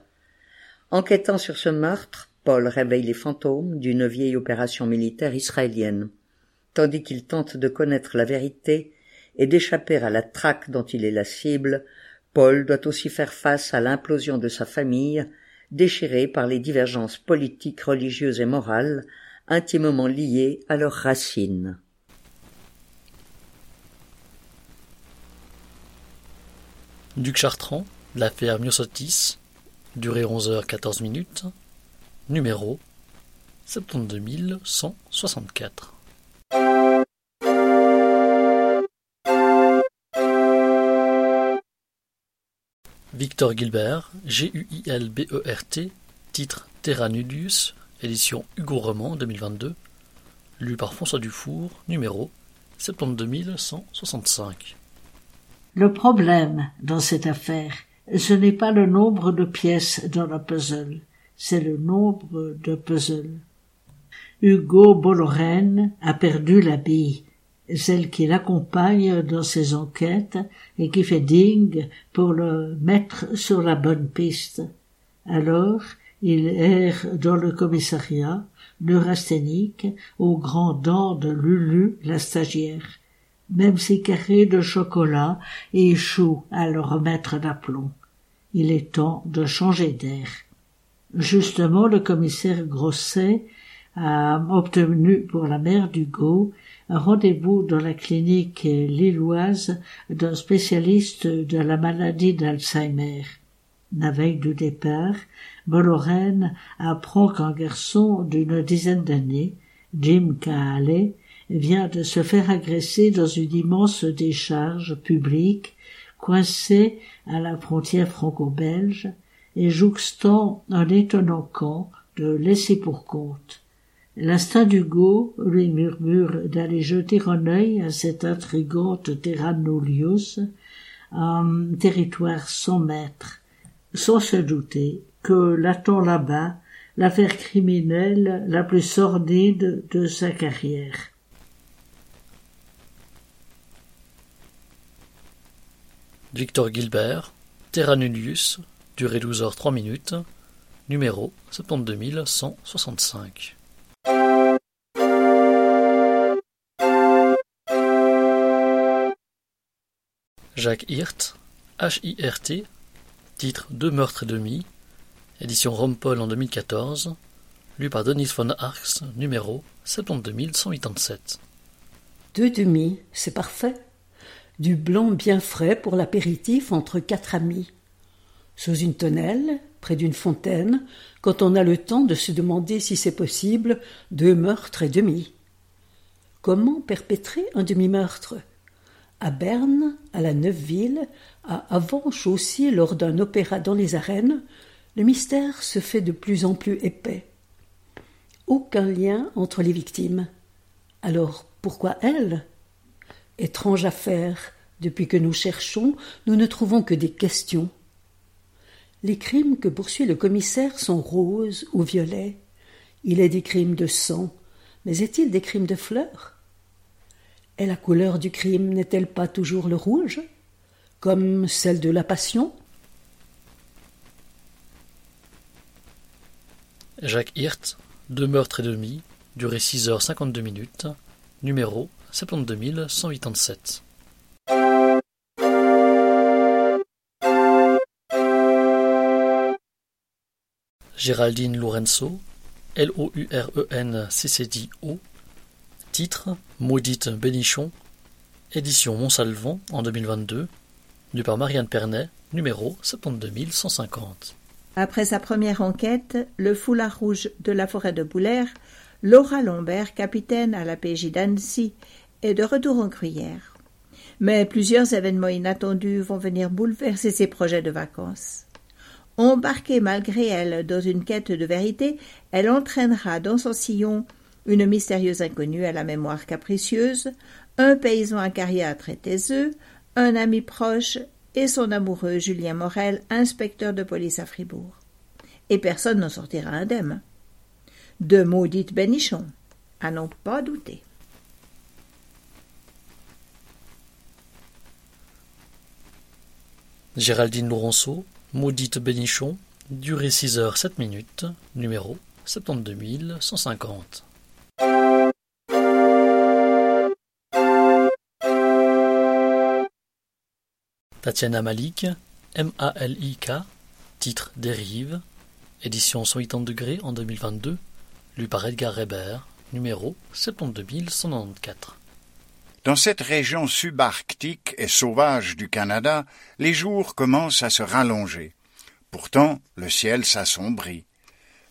Enquêtant sur ce meurtre, Paul réveille les fantômes d'une vieille opération militaire israélienne, tandis qu'il tente de connaître la vérité et d'échapper à la traque dont il est la cible. Paul doit aussi faire face à l'implosion de sa famille, déchirée par les divergences politiques, religieuses et morales, intimement liées à leurs racines. Duc-Chartrand, l'affaire Myosotis, durée 11h14, numéro 72164. Victor Gilbert, G-U-I-L-B-E-R-T, titre Terra Nudius, édition Hugo Roman 2022, lu par François Dufour, numéro 72165. Le problème dans cette affaire, ce n'est pas le nombre de pièces dans le puzzle, c'est le nombre de puzzles. Hugo Bollorène a perdu la bille, celle qui l'accompagne dans ses enquêtes et qui fait digue pour le mettre sur la bonne piste. Alors, il erre dans le commissariat, neurasthénique, aux grands dents de Lulu, la stagiaire. Même ses carrés de chocolat échouent à le remettre d'aplomb. Il est temps de changer d'air. Justement, le commissaire Grosset a obtenu pour la mère d'Hugo un rendez-vous dans la clinique lilloise d'un spécialiste de la maladie d'Alzheimer. La veille du départ, Bollorène apprend qu'un garçon d'une dizaine d'années, Jim Kahale, vient de se faire agresser dans une immense décharge publique coincée à la frontière franco-belge et jouxtant un étonnant camp de laissés pour compte. L'instinct d'Hugo lui murmure d'aller jeter un œil à cette intrigante Terra Nullius, un territoire sans maître, sans se douter que l'attend là-bas l'affaire criminelle la plus sordide de sa carrière. Victor Gilbert, Terra Nullius, durée 12h03, numéro 72165. Jacques Hirt, H-I-R-T, titre Deux meurtres et demi, édition Rompol en 2014, lu par Denise von Arx, numéro 72187. Deux demi, c'est parfait. Du blanc bien frais pour l'apéritif entre quatre amis. Sous une tonnelle, près d'une fontaine, quand on a le temps de se demander si c'est possible, deux meurtres et demi. Comment perpétrer un demi-meurtre ? À Berne, à la Neuveville, à Avenches aussi lors d'un opéra dans les arènes, le mystère se fait de plus en plus épais. Aucun lien entre les victimes. Alors pourquoi elles ? Étrange affaire, depuis que nous cherchons, nous ne trouvons que des questions. Les crimes que poursuit le commissaire sont roses ou violets. Il est des crimes de sang, mais est-il des crimes de fleurs ? Et la couleur du crime n'est-elle pas toujours le rouge, comme celle de la passion ? Jacques Hirt, Deux meurtres et demi, durée 6h52, numéro 72187. Géraldine Lourenço, L-O-U-R-E-N-C-C-D-O, titre Maudite Bénichon, édition Montsalvan en 2022, lu par Marianne Pernet, numéro 72150. Après sa première enquête, le foulard rouge de la forêt de Boulers, Laura Lambert, capitaine à la PJ d'Annecy, est de retour en Gruyère. Mais plusieurs événements inattendus vont venir bouleverser ses projets de vacances. Embarquée malgré elle dans une quête de vérité, elle entraînera dans son sillon une mystérieuse inconnue à la mémoire capricieuse, un paysan acariâtre et taiseux, un ami proche et son amoureux Julien Morel, inspecteur de police à Fribourg. Et personne n'en sortira indemne. De maudites bénichons, à n'en pas douter. Géraldine Lourenço, Maudite Bénichon, durée 6h07, numéro 72150. Tatiana Malik, MALIK, titre Dérive, édition 180 degrés en 2022, lu par Edgar Reber, numéro 72194. Dans cette région subarctique et sauvage du Canada, les jours commencent à se rallonger. Pourtant, le ciel s'assombrit.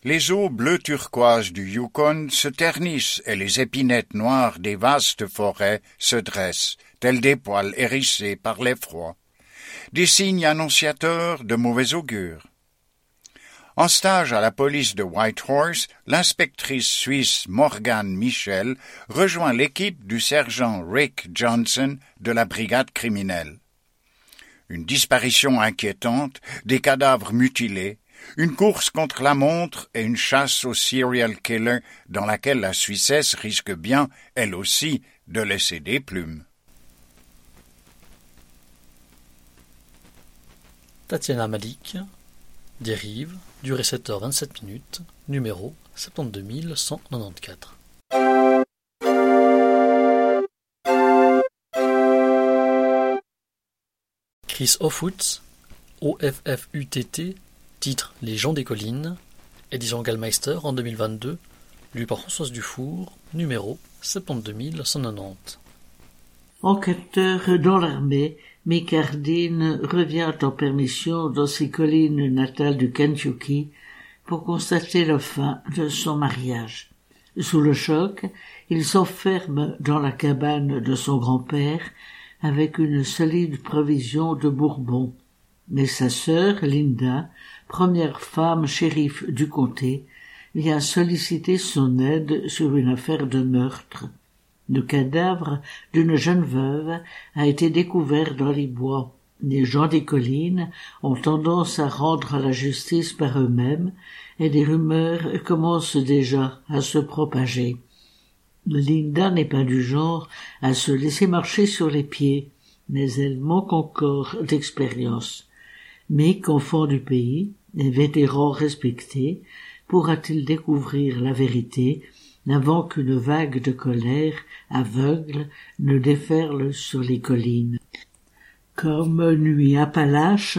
Les eaux bleu turquoise du Yukon se ternissent et les épinettes noires des vastes forêts se dressent, telles des poils hérissés par l'effroi. Des signes annonciateurs de mauvais augure. En stage à la police de Whitehorse, l'inspectrice suisse Morgane Michel rejoint l'équipe du sergent Rick Johnson de la brigade criminelle. Une disparition inquiétante, des cadavres mutilés, une course contre la montre et une chasse au serial killer dans laquelle la Suissesse risque bien, elle aussi, de laisser des plumes. Tatiana Malik, Dérive, durée 7h27 minutes, numéro 72194. Chris Offutt, OFFUTT, titre Les gens des collines, édition Gallmeister en 2022, lu par Françoise Dufour, numéro 72190. Enquêteur dans l'armée, Micardine revient en permission dans ses collines natales du Kentucky pour constater la fin de son mariage. Sous le choc, il s'enferme dans la cabane de son grand-père avec une solide provision de bourbon. Mais sa sœur, Linda, première femme shérif du comté, vient solliciter son aide sur une affaire de meurtre. Le cadavre d'une jeune veuve a été découvert dans les bois. Les gens des collines ont tendance à rendre la justice par eux-mêmes et des rumeurs commencent déjà à se propager. Linda n'est pas du genre à se laisser marcher sur les pieds, mais elle manque encore d'expérience. Mais qu'enfant du pays, et vétéran respecté, pourra-t-il découvrir la vérité avant qu'une vague de colère aveugle ne déferle sur les collines. Comme Nuit Appalache,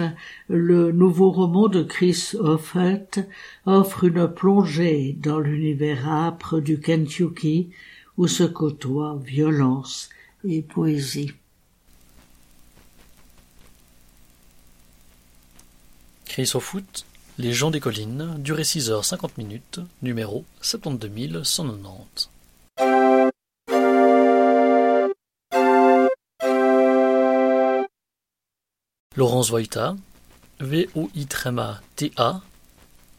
le nouveau roman de Chris Offutt offre une plongée dans l'univers âpre du Kentucky où se côtoient violence et poésie. Chris Offutt, Les gens des collines, durée 6h50 minutes, numéro 72190. Laurence Voita, VOITA,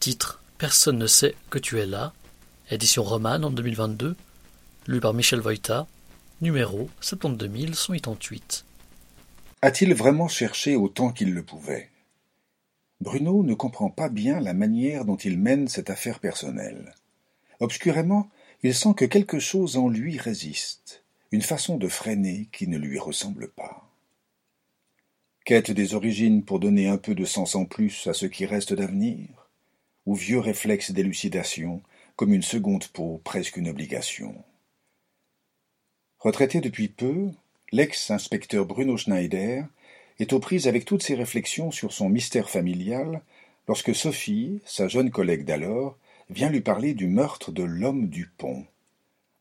titre Personne ne sait que tu es là, édition romane en 2022, lu par Michel Voita, numéro 72188. A-t-il vraiment cherché autant qu'il le pouvait? Bruno ne comprend pas bien la manière dont il mène cette affaire personnelle. Obscurément, il sent que quelque chose en lui résiste, une façon de freiner qui ne lui ressemble pas. Quête des origines pour donner un peu de sens en plus à ce qui reste d'avenir, ou vieux réflexe d'élucidation comme une seconde peau, presque une obligation. Retraité depuis peu, l'ex-inspecteur Bruno Schneider est aux prises avec toutes ses réflexions sur son mystère familial lorsque Sophie, sa jeune collègue d'alors, vient lui parler du meurtre de l'homme du pont,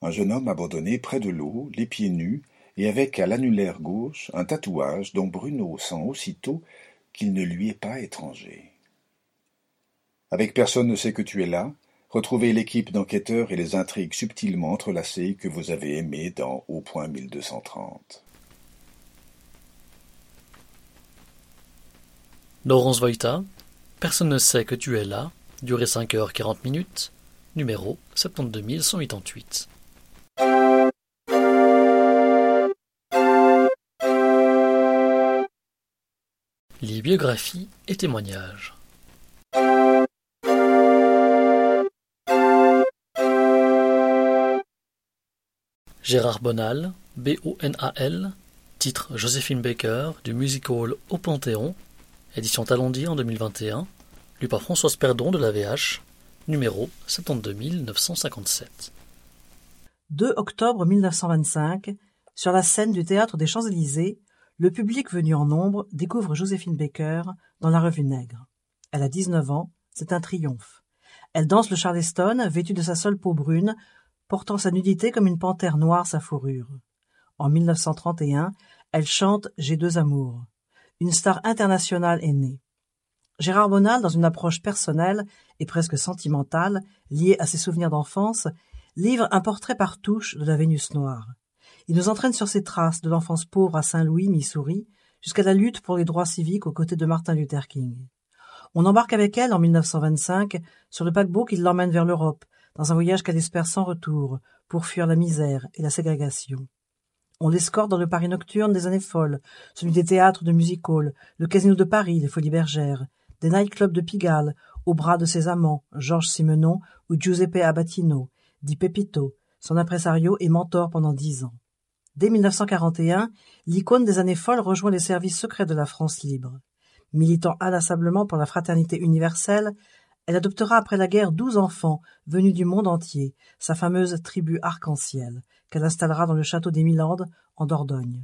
un jeune homme abandonné près de l'eau, les pieds nus, et avec à l'annulaire gauche un tatouage dont Bruno sent aussitôt qu'il ne lui est pas étranger. Avec Personne ne sait que tu es là, retrouvez l'équipe d'enquêteurs et les intrigues subtilement entrelacées que vous avez aimées dans Au point 1230. Laurence Voita, Personne ne sait que tu es là, durée 5h40 minutes, numéro 72188. Les biographies et témoignages. Gérard Bonal, Bonal, titre Joséphine Baker du musical Au Panthéon, édition Talendier en 2021, lu par Françoise Perdon de la VH, numéro 72957. 2 octobre 1925, sur la scène du Théâtre des Champs-Élysées, le public venu en nombre découvre Joséphine Baker dans la Revue Nègre. Elle a 19 ans, c'est un triomphe. Elle danse le charleston, vêtue de sa seule peau brune, portant sa nudité comme une panthère noire sa fourrure. En 1931, elle chante « J'ai deux amours ». Une star internationale est née. Gérard Bonal, dans une approche personnelle et presque sentimentale, liée à ses souvenirs d'enfance, livre un portrait par touche de la Vénus noire. Il nous entraîne sur ses traces de l'enfance pauvre à Saint-Louis, Missouri, jusqu'à la lutte pour les droits civiques aux côtés de Martin Luther King. On embarque avec elle en 1925 sur le paquebot qui l'emmène vers l'Europe, dans un voyage qu'elle espère sans retour, pour fuir la misère et la ségrégation. On l'escorte dans le Paris nocturne des années folles, celui des théâtres de music-hall, le casino de Paris, les Folies Bergères, des night-clubs de Pigalle, au bras de ses amants, Georges Simenon ou Giuseppe Abatino, dit Pepito, son impresario et mentor pendant 10 ans. Dès 1941, l'icône des années folles rejoint les services secrets de la France libre. Militant inlassablement pour la fraternité universelle, elle adoptera après la guerre 12 enfants venus du monde entier, sa fameuse tribu arc-en-ciel, qu'elle installera dans le château des Milandes, en Dordogne.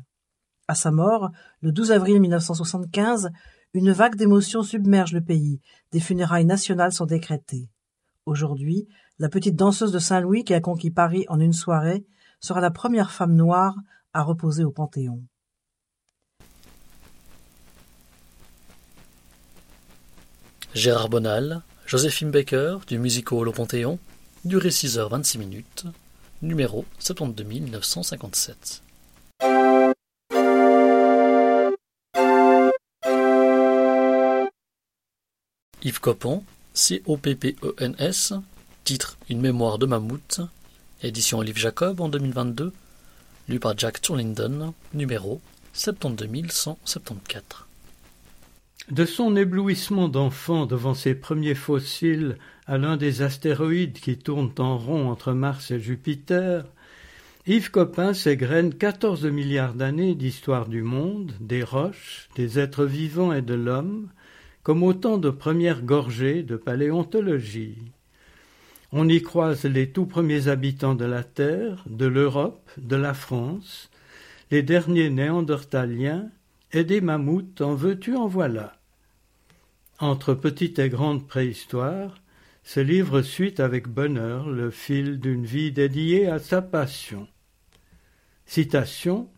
À sa mort, le 12 avril 1975, une vague d'émotions submerge le pays, des funérailles nationales sont décrétées. Aujourd'hui, la petite danseuse de Saint-Louis qui a conquis Paris en une soirée sera la première femme noire à reposer au Panthéon. Gérard Bonal, Joséphine Baker, du music-hall au Panthéon, durée 6h26, numéro 72 957. Yves Coppens, C-O-P-P-E-N-S, titre Une mémoire de mammouth, édition Olive Jacob en 2022, lu par Jack Turlington, numéro 72 174. De son éblouissement d'enfant devant ses premiers fossiles à l'un des astéroïdes qui tournent en rond entre Mars et Jupiter, Yves Coppens égrène 14 milliards d'années d'histoire du monde, des roches, des êtres vivants et de l'homme, comme autant de premières gorgées de paléontologie. On y croise les tout premiers habitants de la Terre, de l'Europe, de la France, les derniers néandertaliens, et des mammouths, en veux-tu, en voilà. Entre petite et grande préhistoire, ce livre suit avec bonheur le fil d'une vie dédiée à sa passion. Citation.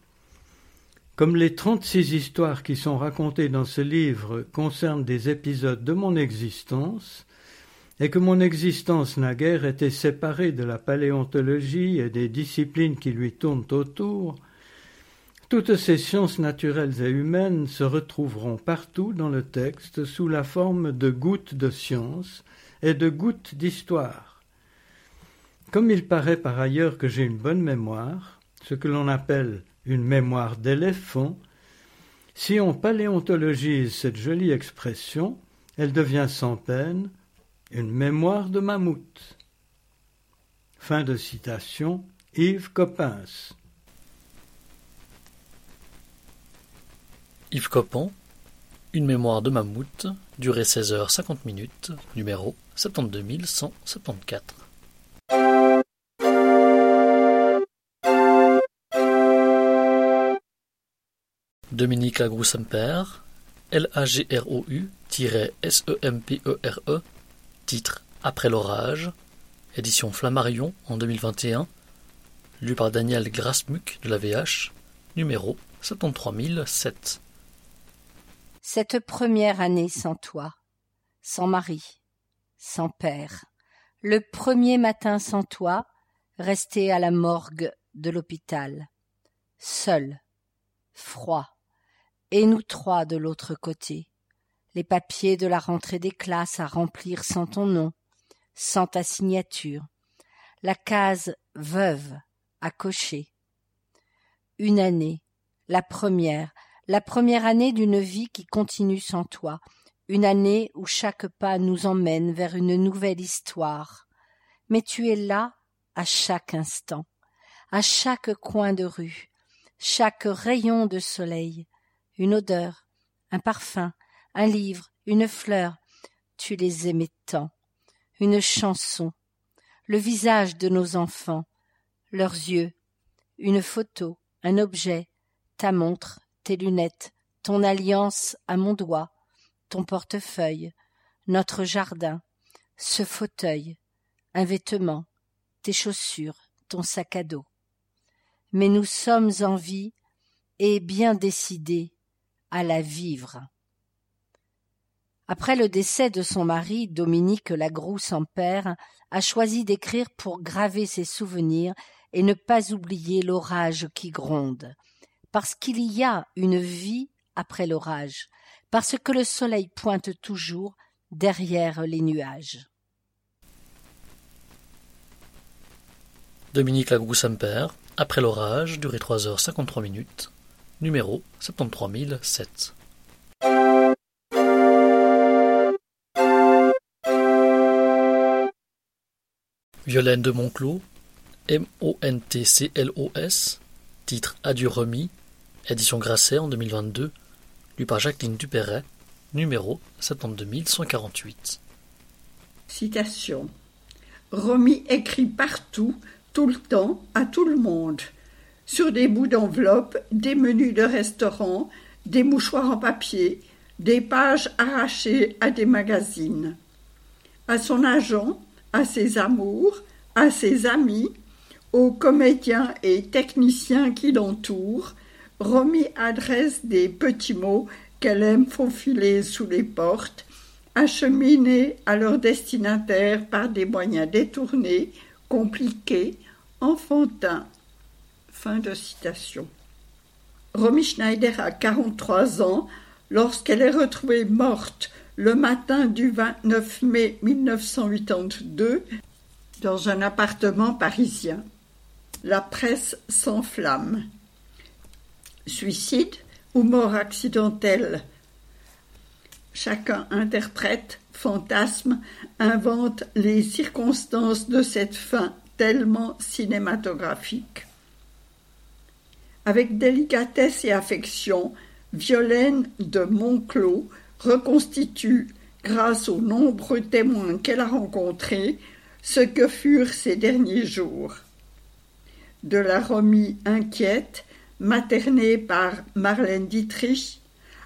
Comme les 36 histoires qui sont racontées dans ce livre concernent des épisodes de mon existence, et que mon existence naguère était séparée de la paléontologie et des disciplines qui lui tournent autour, toutes ces sciences naturelles et humaines se retrouveront partout dans le texte sous la forme de gouttes de science et de gouttes d'histoire. Comme il paraît par ailleurs que j'ai une bonne mémoire, ce que l'on appelle une mémoire d'éléphant, si on paléontologise cette jolie expression, elle devient sans peine une mémoire de mammouth. Fin de citation, Yves Coppens. Yves Coppens, Une mémoire de mammouth, durée 16h50, numéro 72 174. Dominique Lagroussempère, L-A-G-R-O-U-S-E-M-P-E-R-E, titre Après l'orage, édition Flammarion en 2021, lu par Daniel Grasmuck de la VH, numéro 73007. Cette première année sans toi, sans mari, sans père, le premier matin sans toi, resté à la morgue de l'hôpital, seul, froid, et nous trois de l'autre côté, les papiers de la rentrée des classes à remplir sans ton nom, sans ta signature, la case veuve à cocher. Une année, la première année d'une vie qui continue sans toi, une année où chaque pas nous emmène vers une nouvelle histoire. Mais tu es là à chaque instant, à chaque coin de rue, chaque rayon de soleil, une odeur, un parfum, un livre, une fleur. Tu les aimais tant, une chanson, le visage de nos enfants, leurs yeux, une photo, un objet, ta montre, tes lunettes, ton alliance à mon doigt, ton portefeuille, notre jardin, ce fauteuil, un vêtement, tes chaussures, ton sac à dos. Mais nous sommes en vie et bien décidés à la vivre. » Après le décès de son mari, Dominique Lagroussempère a choisi d'écrire pour graver ses souvenirs et ne pas oublier l'orage qui gronde. Parce qu'il y a une vie après l'orage, parce que le soleil pointe toujours derrière les nuages. Dominique Lagroussempère, Après l'orage, durée 3h53, numéro 73007. Violaine de Montclos, M-O-N-T-C-L-O-S, titre Adieu remis, édition Grasset en 2022, lu par Jacqueline Duperret, numéro 72148. Citation. Remis écrit partout, tout le temps, à tout le monde. Sur des bouts d'enveloppe, des menus de restaurants, des mouchoirs en papier, des pages arrachées à des magazines. À son agent, à ses amours, à ses amis, aux comédiens et techniciens qui l'entourent, Romy adresse des petits mots qu'elle aime faufiler sous les portes, acheminés à leurs destinataires par des moyens détournés, compliqués, enfantins. Fin de citation. Romy Schneider a 43 ans lorsqu'elle est retrouvée morte le matin du 29 mai 1982, dans un appartement parisien. La presse s'enflamme. Suicide ou mort accidentelle? Chacun interprète, fantasme, invente les circonstances de cette fin tellement cinématographique. Avec délicatesse et affection, Violaine de Montclos reconstitue, grâce aux nombreux témoins qu'elle a rencontrés, ce que furent ces derniers jours. De la Romy inquiète, maternée par Marlène Dietrich,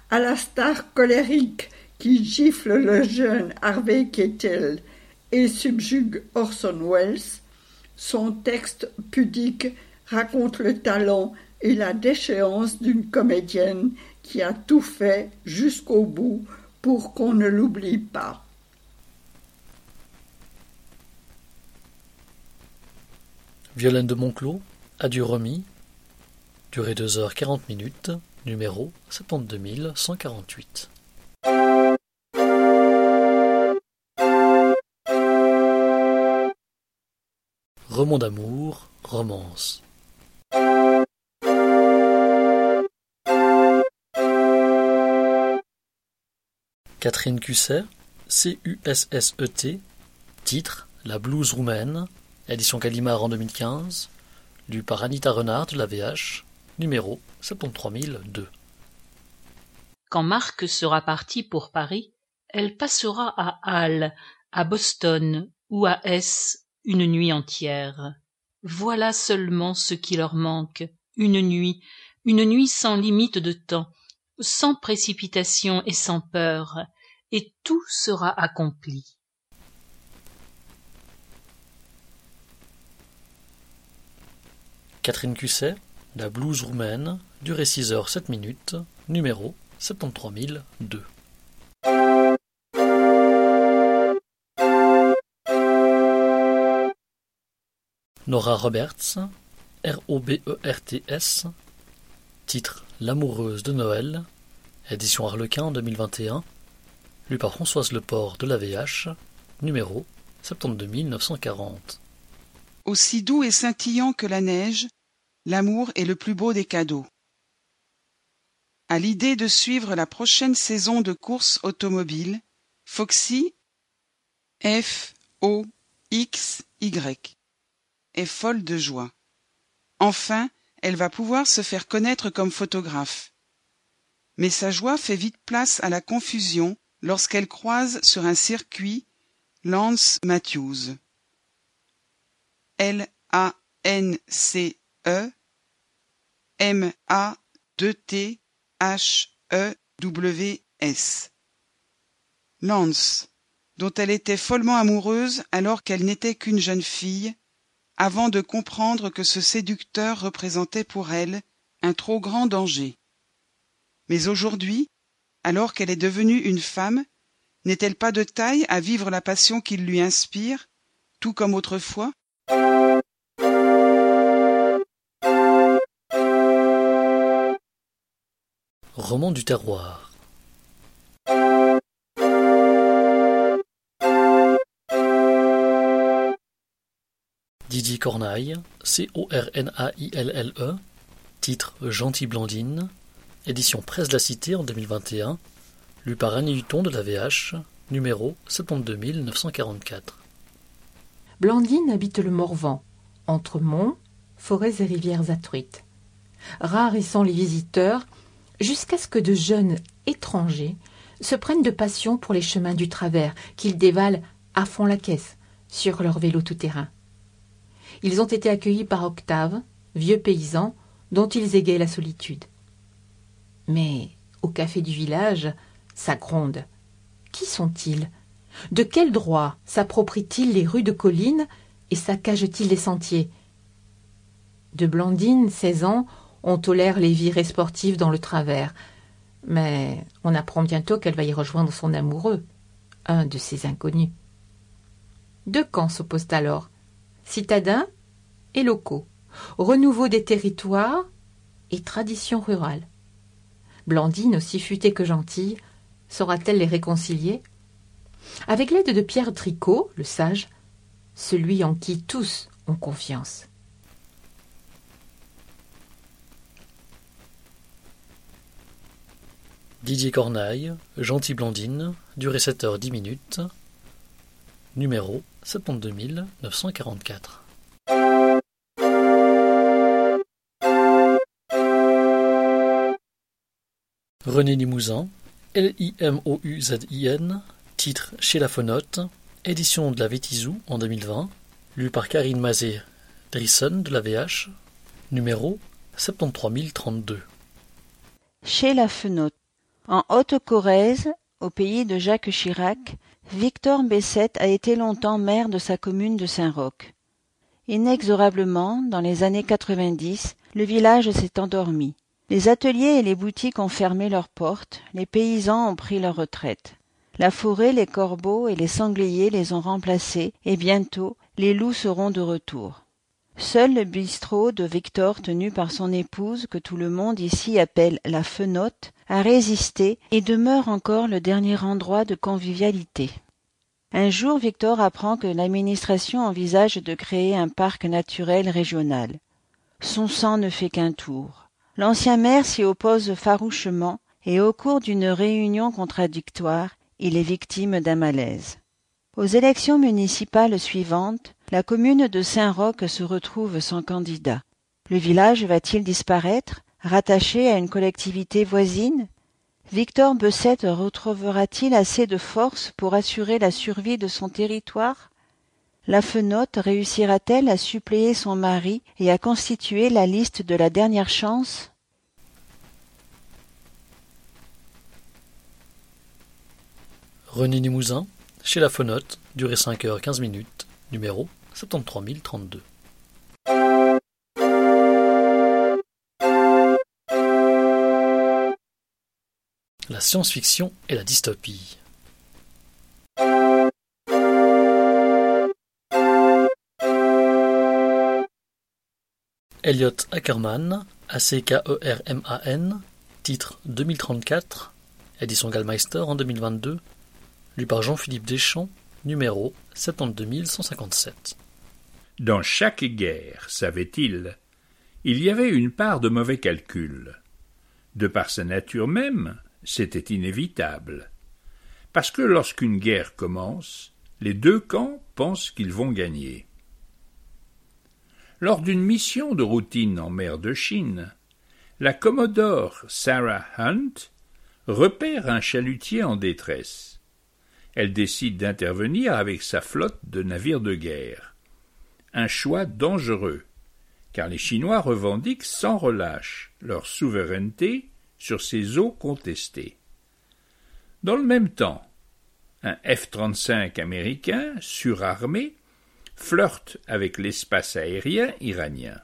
à la star colérique qui gifle le jeune Harvey Keitel et subjugue Orson Welles, son texte pudique raconte le talent et la déchéance d'une comédienne qui a tout fait jusqu'au bout pour qu'on ne l'oublie pas. Violaine de Montclos, Adieu remis, durée 2h40, numéro 72148. Roman d'amour, romance. Catherine Cusset, C-U-S-S-E-T, titre La blouse roumaine, édition Gallimard en 2015, lu par Anita Renard de la VH, numéro 73002. Quand Marc sera parti pour Paris, elle passera à Halle, à Boston ou à S une nuit entière. Voilà seulement ce qui leur manque, une nuit sans limite de temps, sans précipitation et sans peur, et tout sera accompli. Catherine Cusset, La blouse roumaine, durée 6h07, numéro 73002. Nora Roberts, R-O-B-E-R-T-S, titre L'amoureuse de Noël, édition Harlequin en 2021, lu par Françoise Leport de la VH, numéro 72940. Aussi doux et scintillant que la neige, l'amour est le plus beau des cadeaux. À l'idée de suivre la prochaine saison de course automobile, Foxy, F-O-X-Y, est folle de joie. Enfin, elle va pouvoir se faire connaître comme photographe. Mais sa joie fait vite place à la confusion lorsqu'elle croise sur un circuit Lance Matthews. L-A-N-C-E-M-A-2-T H-E-W-S. Lance, dont elle était follement amoureuse alors qu'elle n'était qu'une jeune fille, avant de comprendre que ce séducteur représentait pour elle un trop grand danger. Mais aujourd'hui, alors qu'elle est devenue une femme, n'est-elle pas de taille à vivre la passion qu'il lui inspire, tout comme autrefois ? Roman du terroir. Didier Cornaille, C-O-R-N-A-I-L-L-E, titre Gentille Blandine, édition Presse de la Cité en 2021, lu par Annie Hutton de la VH, numéro 72944. Blandine habite le Morvan, entre monts, forêts et rivières atruites. Rares et sans les visiteurs, jusqu'à ce que de jeunes étrangers se prennent de passion pour les chemins du travers, qu'ils dévalent à fond la caisse, sur leur vélo tout-terrain. Ils ont été accueillis par Octave, vieux paysan, dont ils égaient la solitude. Mais au café du village, ça gronde. Qui sont-ils ? De quel droit s'approprient-ils les rues de collines et saccagent-ils les sentiers ? De Blandine, 16 ans, on tolère les virées sportives dans le travers. Mais on apprend bientôt qu'elle va y rejoindre son amoureux, un de ces inconnus. Deux camps s'opposent alors. Citadins et locaux, renouveau des territoires et traditions rurales. Blandine, aussi futée que gentille, saura-t-elle les réconcilier ? Avec l'aide de Pierre Tricot, le sage, celui en qui tous ont confiance. Didier Cornaille, Gentille Blandine, durée 7h10, numéro 72944. René Limousin, L-I-M-O-U-Z-I-N, titre Chez la Fenotte, édition de la Vétizou en 2020, lu par Karine Mazet-Drisson de la VH, numéro 73032. Chez la Fenotte. En Haute-Corrèze, au pays de Jacques Chirac, Victor Bessette a été longtemps maire de sa commune de Saint-Roch. Inexorablement, dans les années 90, le village s'est endormi. Les ateliers et les boutiques ont fermé leurs portes, les paysans ont pris leur retraite. La forêt, les corbeaux et les sangliers les ont remplacés et bientôt, les loups seront de retour. Seul le bistrot de Victor, tenu par son épouse, que tout le monde ici appelle la Fenotte, a résisté et demeure encore le dernier endroit de convivialité. Un jour, Victor apprend que l'administration envisage de créer un parc naturel régional. Son sang ne fait qu'un tour. L'ancien maire s'y oppose farouchement et au cours d'une réunion contradictoire, il est victime d'un malaise. Aux élections municipales suivantes, la commune de Saint-Roch se retrouve sans candidat. Le village va-t-il disparaître, rattaché à une collectivité voisine ? Victor Bessette retrouvera-t-il assez de force pour assurer la survie de son territoire ? La Fenotte réussira-t-elle à suppléer son mari et à constituer la liste de la dernière chance ? René Limousin, Chez la Fenotte, durée 5h15, numéro 73032. La science-fiction et la dystopie. Elliot Ackerman, A-C-K-E-R-M-A-N, titre 2034, édition Gallmeister en 2022, lu par Jean-Philippe Deschamps, numéro 72157. Dans chaque guerre, savait-il, il y avait une part de mauvais calcul. De par sa nature même, c'était inévitable. Parce que lorsqu'une guerre commence, les deux camps pensent qu'ils vont gagner. Lors d'une mission de routine en mer de Chine, la commodore Sarah Hunt repère un chalutier en détresse. Elle décide d'intervenir avec sa flotte de navires de guerre. Un choix dangereux, car les Chinois revendiquent sans relâche leur souveraineté sur ces eaux contestées. Dans le même temps, un F-35 américain, surarmé, flirte avec l'espace aérien iranien.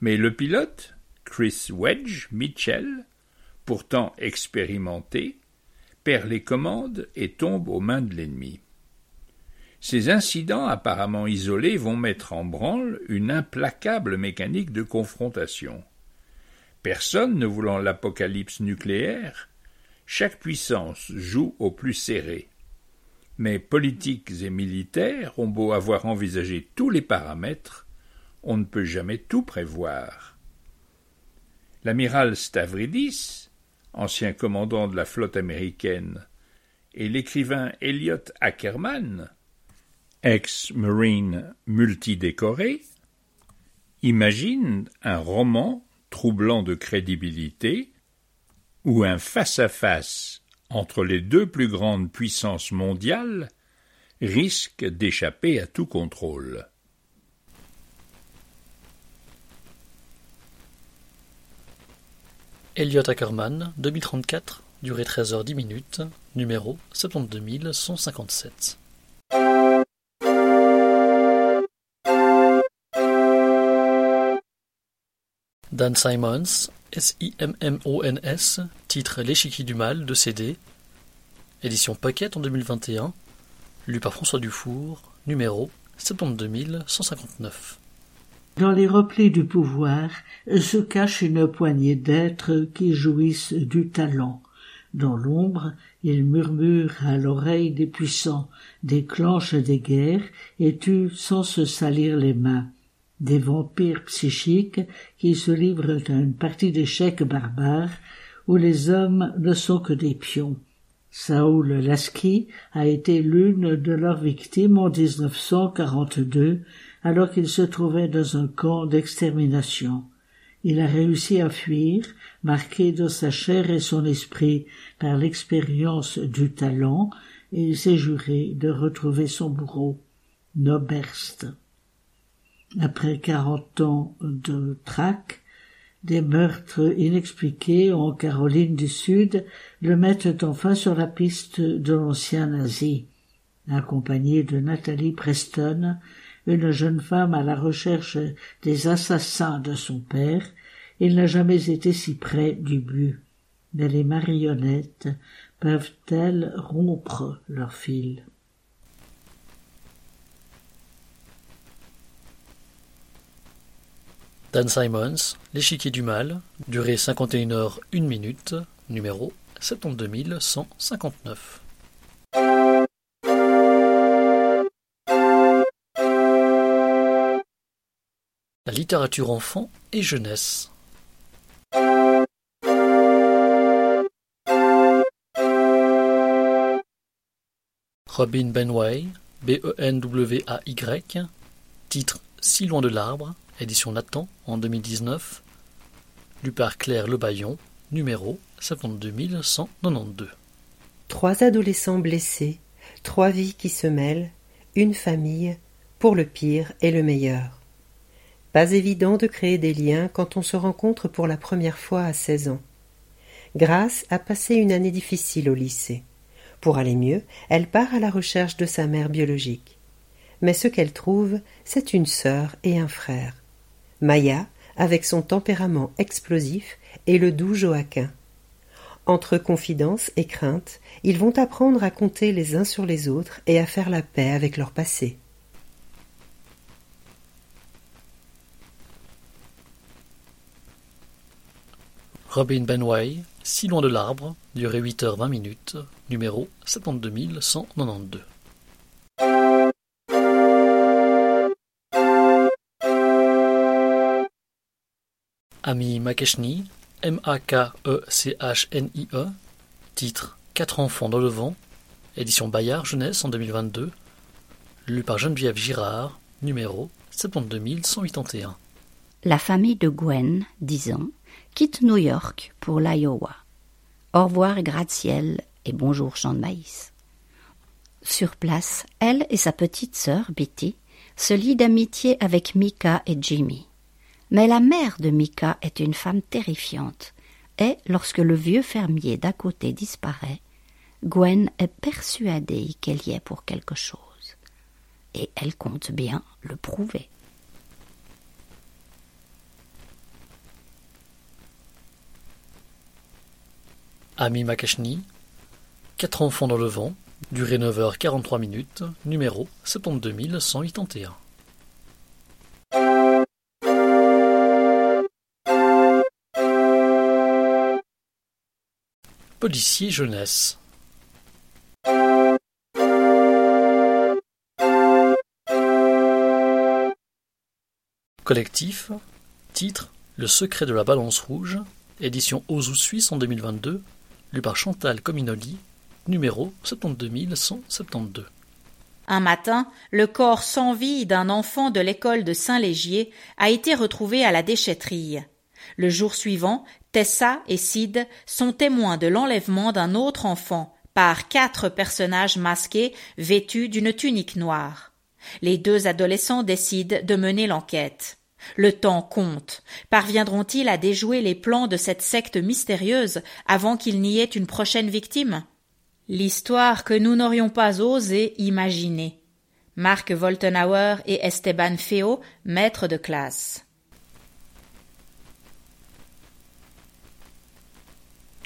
Mais le pilote, Chris Wedge Mitchell, pourtant expérimenté, perd les commandes et tombe aux mains de l'ennemi. Ces incidents apparemment isolés vont mettre en branle une implacable mécanique de confrontation. Personne ne voulant l'apocalypse nucléaire, chaque puissance joue au plus serré. Mais politiques et militaires ont beau avoir envisagé tous les paramètres, on ne peut jamais tout prévoir. L'amiral Stavridis, ancien commandant de la flotte américaine, et l'écrivain Elliot Ackerman, ex-marine multidécoré, imaginent un roman troublant de crédibilité où un face-à-face entre les deux plus grandes puissances mondiales risque d'échapper à tout contrôle. Elliot Ackerman, 2034, durée 13h10, numéro 72157. Dan Simmons, S-I-M-M-O-N-S, titre L'échiquier du mal de CD, édition Pocket en 2021, lu par François Dufour, numéro 72159. Dans les replis du pouvoir se cache une poignée d'êtres qui jouissent du talent. Dans l'ombre, ils murmurent à l'oreille des puissants, déclenchent des guerres et tuent sans se salir les mains. Des vampires psychiques qui se livrent à une partie d'échecs barbares où les hommes ne sont que des pions. Saoul Lasky a été l'une de leurs victimes en 1942 alors qu'il se trouvait dans un camp d'extermination. Il a réussi à fuir, marqué dans sa chair et son esprit par l'expérience du talent, et il s'est juré de retrouver son bourreau, Noberst. Après 40 ans de traque, des meurtres inexpliqués en Caroline du Sud le mettent enfin sur la piste de l'ancien nazi. Accompagnée de Nathalie Preston, une jeune femme à la recherche des assassins de son père, il n'a jamais été si près du but. Mais les marionnettes peuvent-elles rompre leur fil ? Dan Simmons, L'échiquier du mal, durée 51h01, numéro 72159. La littérature enfant et jeunesse. Robin Benway, B-E-N-W-A-Y, titre Si loin de l'arbre, édition Nathan, en 2019, lu par Claire Lebaillon, numéro 72192. 3 adolescents blessés, 3 vies qui se mêlent, une famille, pour le pire et le meilleur. Pas évident de créer des liens quand on se rencontre pour la première fois à 16 ans. Grace a passé une année difficile au lycée. Pour aller mieux, elle part à la recherche de sa mère biologique. Mais ce qu'elle trouve, c'est une sœur et un frère. Maya, avec son tempérament explosif, et le doux Joaquin. Entre confidence et crainte, ils vont apprendre à compter les uns sur les autres et à faire la paix avec leur passé. Robin Benway, Si loin de l'arbre, durée 8h20, numéro 72192. Ami Makechni, M-A-K-E-C-H-N-I-E, titre 4 enfants dans le vent, édition Bayard Jeunesse en 2022, lu par Geneviève Girard, numéro 72181. La famille de Gwen, 10 ans, quitte New York pour l'Iowa. Au revoir gratte-ciel et bonjour champ de maïs. Sur place, elle et sa petite sœur, Betty, se lient d'amitié avec Mika et Jimmy. Mais la mère de Mika est une femme terrifiante, et lorsque le vieux fermier d'à côté disparaît, Gwen est persuadée qu'elle y est pour quelque chose. Et elle compte bien le prouver. Ami Makachni, 4 enfants dans le vent, durée 9h43, numéro 72181. Policier jeunesse. Collectif, titre Le secret de la balance rouge, édition Ozu Suisse en 2022, lu par Chantal Cominoli, numéro 72172. Un matin, le corps sans vie d'un enfant de l'école de Saint-Légier a été retrouvé à la déchetterie. Le jour suivant, Tessa et Sid sont témoins de l'enlèvement d'un autre enfant par 4 personnages masqués vêtus d'une tunique noire. Les 2 adolescents décident de mener l'enquête. Le temps compte. Parviendront-ils à déjouer les plans de cette secte mystérieuse avant qu'il n'y ait une prochaine victime ? L'histoire que nous n'aurions pas osé imaginer. Marc Voltenauer et Esteban Feo, maîtres de classe.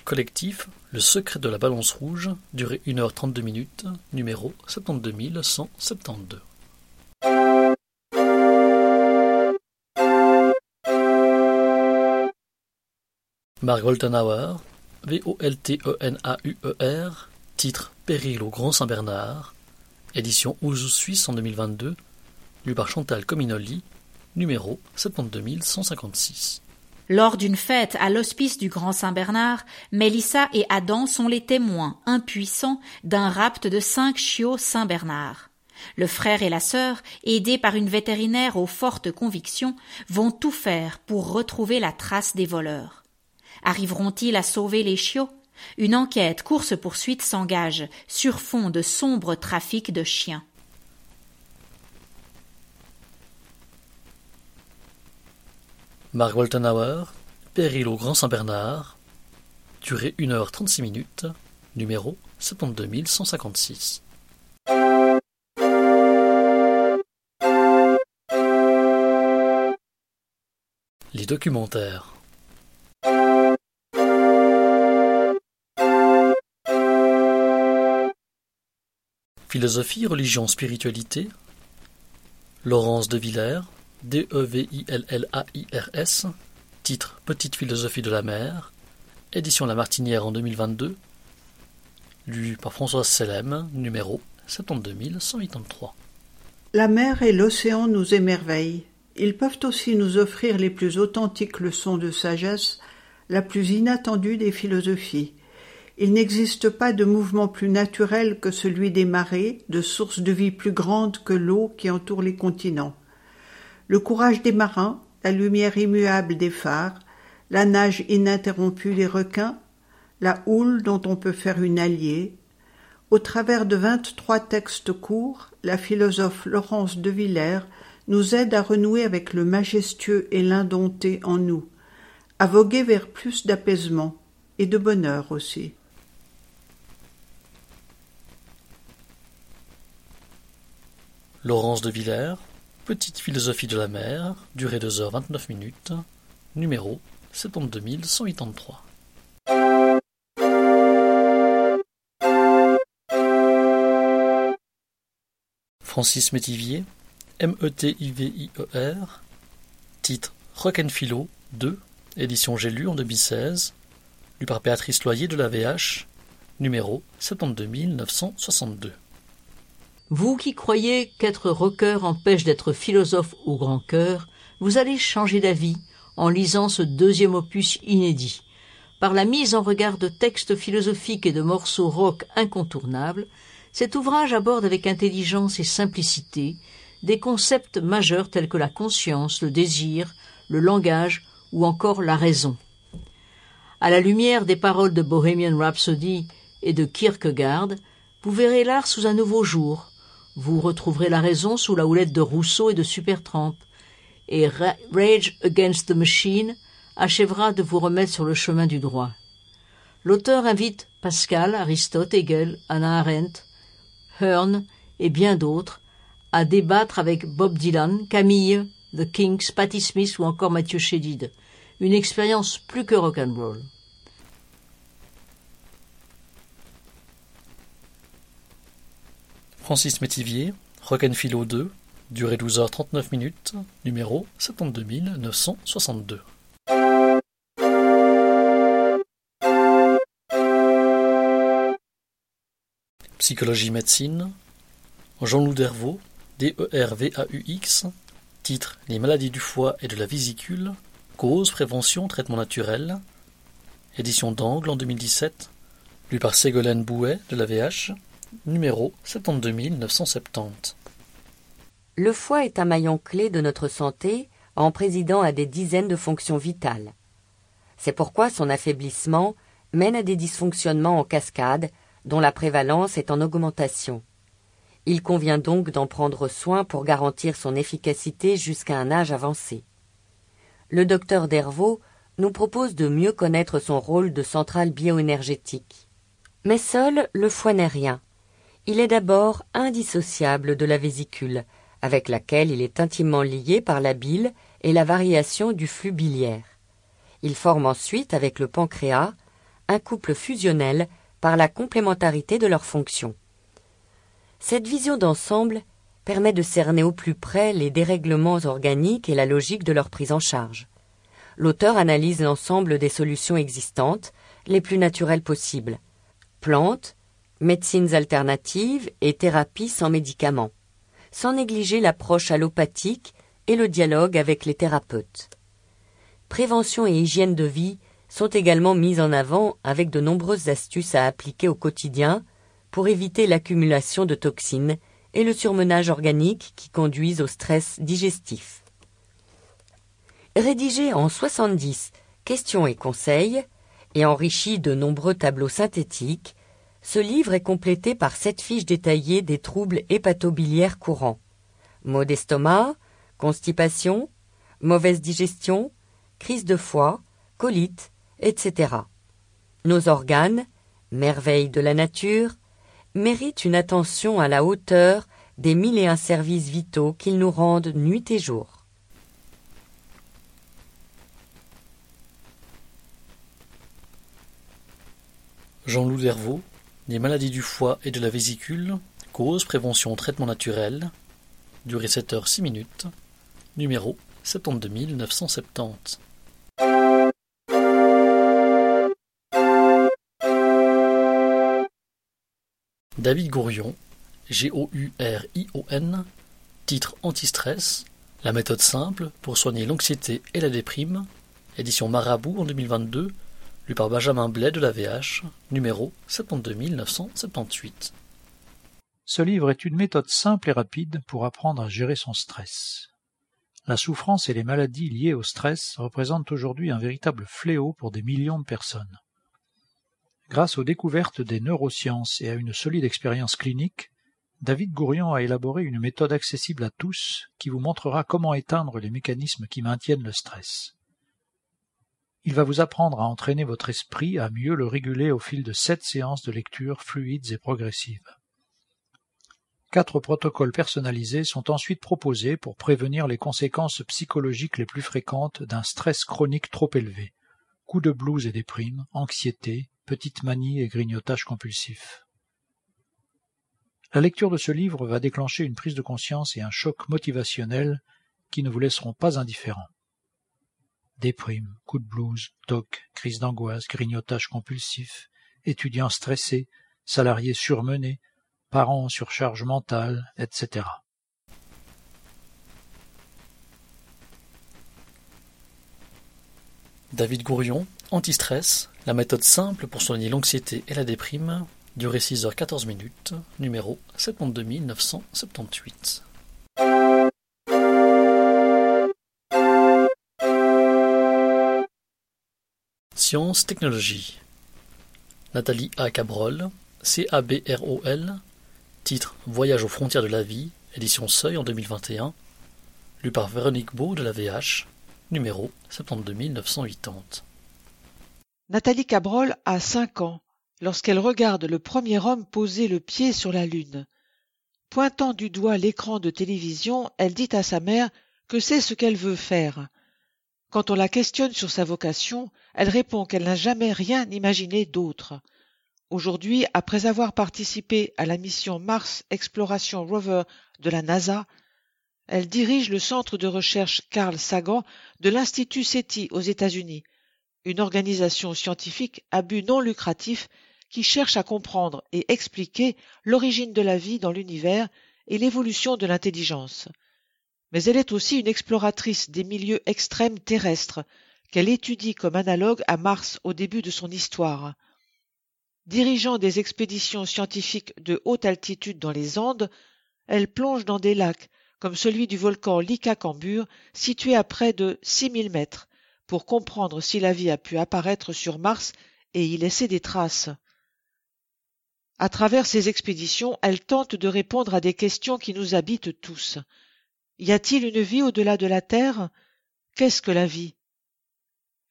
Collectif, le secret de la balance rouge, durée 1h32, numéro 72172. Marc Voltenauer, Voltenauer, titre Péril au Grand Saint-Bernard, édition Ozu Suisse en 2022, lu par Chantal Cominoli, numéro 72156. Lors d'une fête à l'hospice du Grand Saint-Bernard, Mélissa et Adam sont les témoins impuissants d'un rapt de 5 chiots Saint-Bernard. Le frère et la sœur, aidés par une vétérinaire aux fortes convictions, vont tout faire pour retrouver la trace des voleurs. Arriveront-ils à sauver les chiots ? Une enquête course-poursuite s'engage sur fond de sombre trafic de chiens. Marc Voltenauer, Péril au Grand Saint-Bernard, durée 1h36, numéro 72156. Les documentaires. Philosophie, religion, spiritualité. Laurence Devillairs, Devillairs, titre Petite philosophie de la mer, édition La Martinière en 2022, lu par Françoise Selem, numéro 72183. La mer et l'océan nous émerveillent. Ils peuvent aussi nous offrir les plus authentiques leçons de sagesse, la plus inattendue des philosophies. Il n'existe pas de mouvement plus naturel que celui des marées, de source de vie plus grande que l'eau qui entoure les continents. Le courage des marins, la lumière immuable des phares, la nage ininterrompue des requins, la houle dont on peut faire une alliée. Au travers de 23 textes courts, la philosophe Laurence Devillairs nous aide à renouer avec le majestueux et l'indompté en nous, à voguer vers plus d'apaisement et de bonheur aussi. Laurence Devillairs, Petite philosophie de la mer, durée 2h29, numéro 72183. Francis Métivier, Metivier, titre Rock'n'Philo 2, édition J'ai lu en 2016, lu par Béatrice Loyer de la VH, numéro 72962. Vous qui croyez qu'être rocker empêche d'être philosophe au grand cœur, vous allez changer d'avis en lisant ce 2e opus inédit. Par la mise en regard de textes philosophiques et de morceaux rock incontournables, cet ouvrage aborde avec intelligence et simplicité des concepts majeurs tels que la conscience, le désir, le langage ou encore la raison. À la lumière des paroles de Bohemian Rhapsody et de Kierkegaard, vous verrez l'art sous un nouveau jour. Vous retrouverez la raison sous la houlette de Rousseau et de Supertramp, et Rage Against the Machine achèvera de vous remettre sur le chemin du droit. L'auteur invite Pascal, Aristote, Hegel, Hannah Arendt, Hearn et bien d'autres à débattre avec Bob Dylan, Camille, The Kinks, Patti Smith ou encore Mathieu Chédid. Une expérience plus que rock'n'roll. Francis Métivier, Rock'n'Philo 2, durée 12h39, numéro 72962. Psychologie médecine, Jean-Loup Dervaux, D-E-R-V-A-U-X, titre « Les maladies du foie et de la vésicule, causes, prévention, traitement naturel », édition d'Angle en 2017, lu par Ségolène Bouet de la VH, numéro 72970. Le foie est un maillon clé de notre santé en présidant à des dizaines de fonctions vitales. C'est pourquoi son affaiblissement mène à des dysfonctionnements en cascade dont la prévalence est en augmentation. Il convient donc d'en prendre soin pour garantir son efficacité jusqu'à un âge avancé. Le docteur Dervaux nous propose de mieux connaître son rôle de centrale bioénergétique. Mais seul, le foie n'est rien. Il est d'abord indissociable de la vésicule, avec laquelle il est intimement lié par la bile et la variation du flux biliaire. Il forme ensuite, avec le pancréas, un couple fusionnel par la complémentarité de leurs fonctions. Cette vision d'ensemble permet de cerner au plus près les dérèglements organiques et la logique de leur prise en charge. L'auteur analyse l'ensemble des solutions existantes, les plus naturelles possibles. Plantes, médecines alternatives et thérapies sans médicaments, sans négliger l'approche allopathique et le dialogue avec les thérapeutes. Prévention et hygiène de vie sont également mises en avant avec de nombreuses astuces à appliquer au quotidien pour éviter l'accumulation de toxines et le surmenage organique qui conduisent au stress digestif. Rédigé en 70 questions et conseils et enrichi de nombreux tableaux synthétiques, ce livre est complété par 7 fiches détaillées des troubles hépatobiliaires courants. Maux d'estomac, constipation, mauvaise digestion, crise de foie, colite, etc. Nos organes, merveilles de la nature, mérite une attention à la hauteur des 1001 services vitaux qu'ils nous rendent nuit et jour. Jean-Loup Dervaux, Les maladies du foie et de la vésicule, causes, prévention, traitement naturel, durée 7h06, numéro 72970. David Gourion, G-O-U-R-I-O-N, titre Anti-stress, la méthode simple pour soigner l'anxiété et la déprime, édition Marabout en 2022, lu par Benjamin Blais de la VH, numéro 72978. Ce livre est une méthode simple et rapide pour apprendre à gérer son stress. La souffrance et les maladies liées au stress représentent aujourd'hui un véritable fléau pour des millions de personnes. Grâce aux découvertes des neurosciences et à une solide expérience clinique, David Gourion a élaboré une méthode accessible à tous qui vous montrera comment éteindre les mécanismes qui maintiennent le stress. Il va vous apprendre à entraîner votre esprit à mieux le réguler au fil de 7 séances de lecture fluides et progressives. 4 protocoles personnalisés sont ensuite proposés pour prévenir les conséquences psychologiques les plus fréquentes d'un stress chronique trop élevé. Coups de blues et déprime, anxiété, petites manies et grignotages compulsifs. La lecture de ce livre va déclencher une prise de conscience et un choc motivationnel qui ne vous laisseront pas indifférents. Déprime, coups de blues, toc, crise d'angoisse, grignotages compulsifs, étudiants stressés, salariés surmenés, parents en surcharge mentale, etc. David Gourion, Anti-stress, la méthode simple pour soigner l'anxiété et la déprime, durée 6h14, numéro 72978. Science Technologie, Nathalie A. Cabrol, C-A-B-R-O-L, titre Voyage aux frontières de la vie, édition Seuil en 2021, lu par Véronique Beau de la VH, numéro 72 980. Nathalie Cabrol a 5 ans lorsqu'elle regarde le premier homme poser le pied sur la Lune. Pointant du doigt l'écran de télévision, elle dit à sa mère que c'est ce qu'elle veut faire. Quand on la questionne sur sa vocation, elle répond qu'elle n'a jamais rien imaginé d'autre. Aujourd'hui, après avoir participé à la mission Mars Exploration Rover de la NASA, elle dirige le centre de recherche Carl Sagan de l'Institut SETI aux États-Unis, une organisation scientifique à but non lucratif qui cherche à comprendre et expliquer l'origine de la vie dans l'univers et l'évolution de l'intelligence. Mais elle est aussi une exploratrice des milieux extrêmes terrestres qu'elle étudie comme analogue à Mars au début de son histoire. Dirigeant des expéditions scientifiques de haute altitude dans les Andes, elle plonge dans des lacs comme celui du volcan Licacambur situé à près de 6000 mètres pour comprendre si la vie a pu apparaître sur Mars et y laisser des traces. À travers ces expéditions, elle tente de répondre à des questions qui nous habitent tous. Y a-t-il une vie au-delà de la Terre? Qu'est-ce que la vie?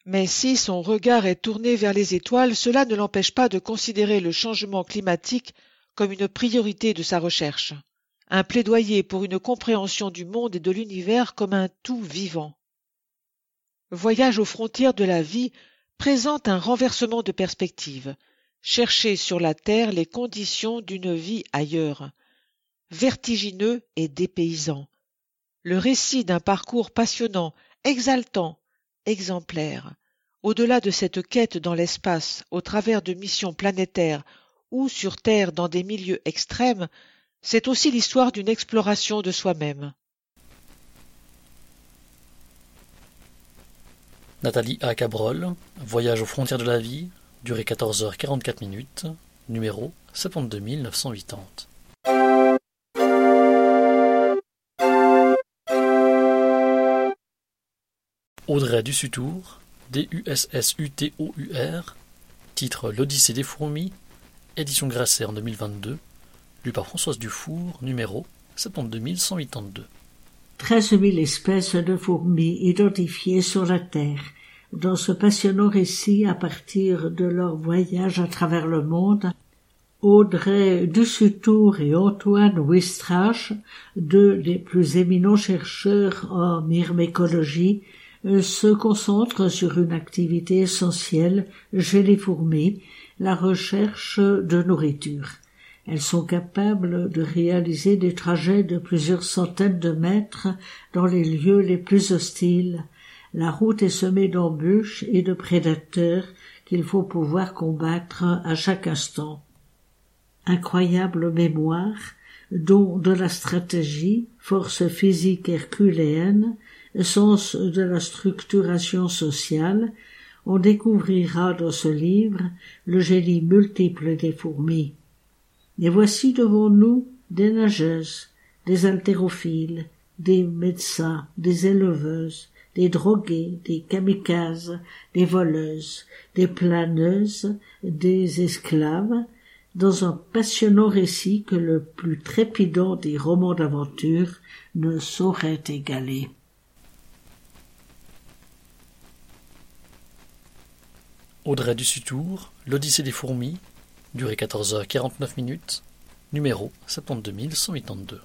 Mais si son regard est tourné vers les étoiles, cela ne l'empêche pas de considérer le changement climatique comme une priorité de sa recherche, un plaidoyer pour une compréhension du monde et de l'univers comme un tout vivant. Voyage aux frontières de la vie présente un renversement de perspective. Chercher sur la Terre les conditions d'une vie ailleurs. Vertigineux et dépaysant. Le récit d'un parcours passionnant, exaltant, exemplaire. Au-delà de cette quête dans l'espace, au travers de missions planétaires ou sur Terre dans des milieux extrêmes, c'est aussi l'histoire d'une exploration de soi-même. Nathalie A. Cabrol, Voyage aux frontières de la vie, durée 14 h 44 minutes, numéro 72 980. Audrey Dussutour, D-U-S-S-U-T-O-U-R, titre L'Odyssée des fourmis, édition Grasset en 2022, lu par Françoise Dufour, numéro 72 182. 13 000 espèces de fourmis identifiées sur la Terre. Dans ce passionnant récit à partir de leur voyage à travers le monde, Audrey Dussutour et Antoine Ouistrach, deux des plus éminents chercheurs en myrmécologie, se concentrent sur une activité essentielle chez les fourmis, la recherche de nourriture. Elles sont capables de réaliser des trajets de plusieurs centaines de mètres dans les lieux les plus hostiles. La route est semée d'embûches et de prédateurs qu'il faut pouvoir combattre à chaque instant. Incroyable mémoire, don de la stratégie, force physique herculéenne, sens de la structuration sociale, on découvrira dans ce livre le génie multiple des fourmis. Et voici devant nous des nageuses, des haltérophiles, des médecins, des éleveuses, des droguées, des kamikazes, des voleuses, des planeuses, des esclaves, dans un passionnant récit que le plus trépidant des romans d'aventure ne saurait égaler. Audrey Dussutour, L'Odyssée des fourmis, durée 14 h 49 minutes, numéro 72 182.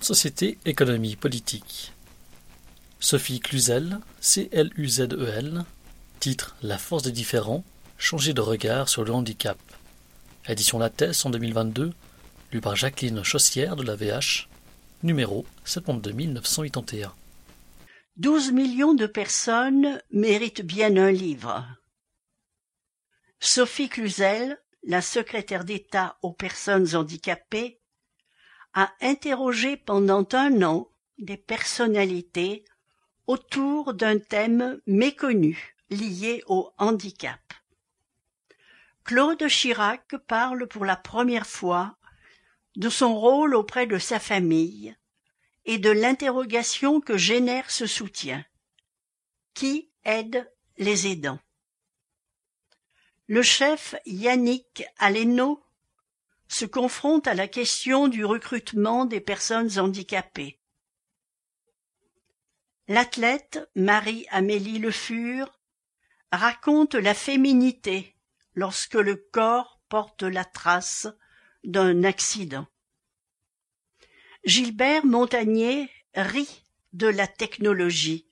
Société, économie, politique. Sophie Cluzel, C-L-U-Z-E-L, titre La force des différents, changer de regard sur le handicap. Édition Lattès en 2022, lu par Jacqueline Chaussière de la VH, numéro 72 981. 12 millions de personnes méritent bien un livre. Sophie Cluzel, la secrétaire d'État aux personnes handicapées, a interrogé pendant un an des personnalités autour d'un thème méconnu lié au handicap. Claude Chirac parle pour la première fois de son rôle auprès de sa famille et de l'interrogation que génère ce soutien. Qui aide les aidants? Le chef Yannick Aleno se confronte à la question du recrutement des personnes handicapées. L'athlète Marie-Amélie Le Fur raconte la féminité lorsque le corps porte la trace d'un accident. Gilbert Montagnier rit de la technologie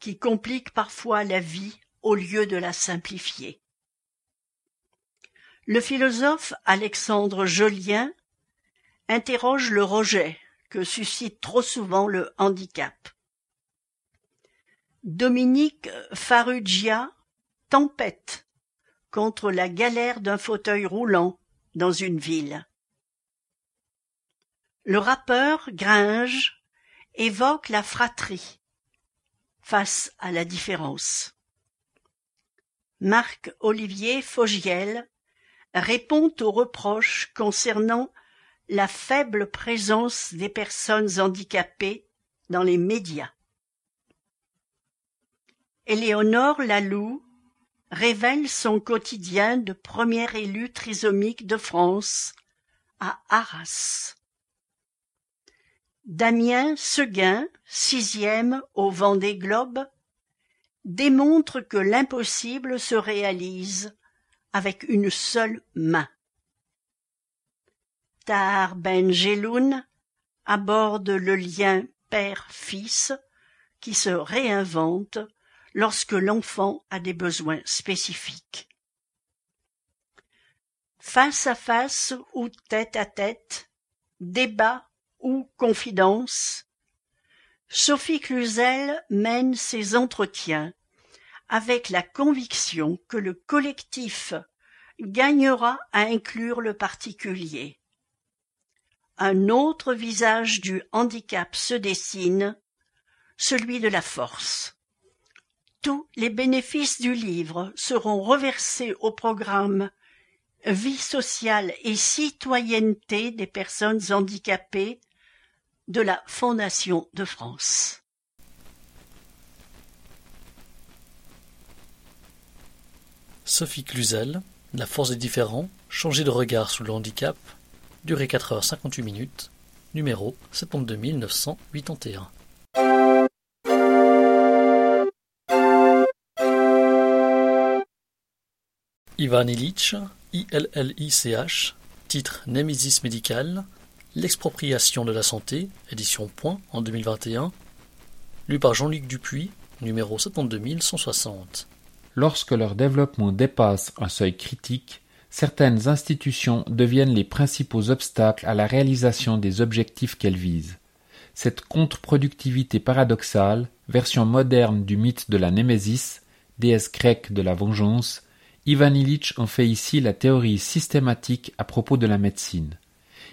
qui complique parfois la vie au lieu de la simplifier. Le philosophe Alexandre Jolien interroge le rejet que suscite trop souvent le handicap. Dominique Farrugia tempête contre la galère d'un fauteuil roulant dans une ville. Le rappeur Gringe évoque la fratrie face à la différence. Marc-Olivier Fogiel répond aux reproches concernant la faible présence des personnes handicapées dans les médias. Éléonore Laloux révèle son quotidien de première élue trisomique de France à Arras. Damien Seguin, 6e au Vendée Globe, démontre que l'impossible se réalise avec une seule main. Tahar Ben-Jelloun aborde le lien père-fils qui se réinvente lorsque l'enfant a des besoins spécifiques. Face à face ou tête à tête, débat ou confidence, Sophie Cluzel mène ses entretiens avec la conviction que le collectif gagnera à inclure le particulier. Un autre visage du handicap se dessine, celui de la force. Tous les bénéfices du livre seront reversés au programme « Vie sociale et citoyenneté des personnes handicapées » de la Fondation de France. Sophie Cluzel, La force des différents, changer de regard sur le handicap, durée 4h58min, numéro 72981. Ivan Illich, I-L-L-I-C-H, titre Némésis médicale, L'expropriation de la santé, édition Point en 2021, lu par Jean-Luc Dupuis, numéro 72160. Lorsque leur développement dépasse un seuil critique, certaines institutions deviennent les principaux obstacles à la réalisation des objectifs qu'elles visent. Cette contre-productivité paradoxale, version moderne du mythe de la Némésis, déesse grecque de la vengeance, Ivan Illich en fait ici la théorie systématique à propos de la médecine.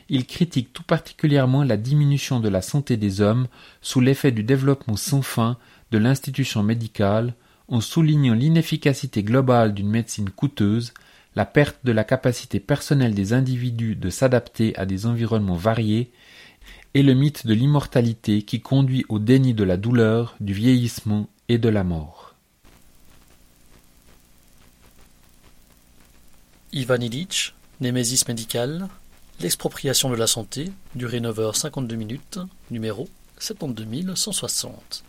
Il critique tout particulièrement la diminution de la santé des hommes sous l'effet du développement sans fin de l'institution médicale, en soulignant l'inefficacité globale d'une médecine coûteuse, la perte de la capacité personnelle des individus de s'adapter à des environnements variés, et le mythe de l'immortalité qui conduit au déni de la douleur, du vieillissement et de la mort. Ivan Illich, Némésis médicale, L'expropriation de la santé, durée 9h52min, numéro 72160.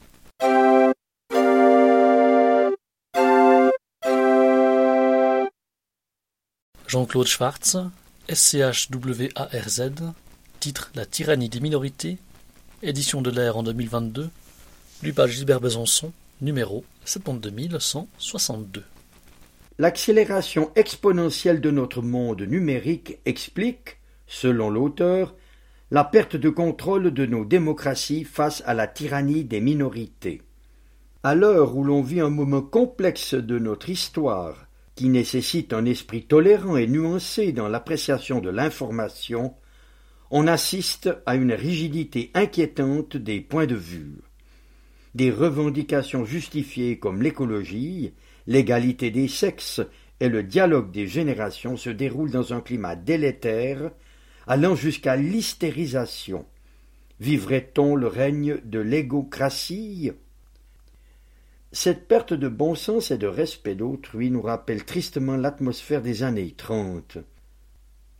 Jean-Claude Schwartz, SCHWARZ, titre La tyrannie des minorités, édition de l'Air en 2022, lu par Gilbert Besançon, numéro 72162. L'accélération exponentielle de notre monde numérique explique, selon l'auteur, la perte de contrôle de nos démocraties face à la tyrannie des minorités. À l'heure où l'on vit un moment complexe de notre histoire, qui nécessite un esprit tolérant et nuancé dans l'appréciation de l'information, on assiste à une rigidité inquiétante des points de vue. Des revendications justifiées comme l'écologie, l'égalité des sexes et le dialogue des générations se déroulent dans un climat délétère, allant jusqu'à l'hystérisation. Vivrait-on le règne de l'égocratie? Cette perte de bon sens et de respect d'autrui nous rappelle tristement l'atmosphère des années 30.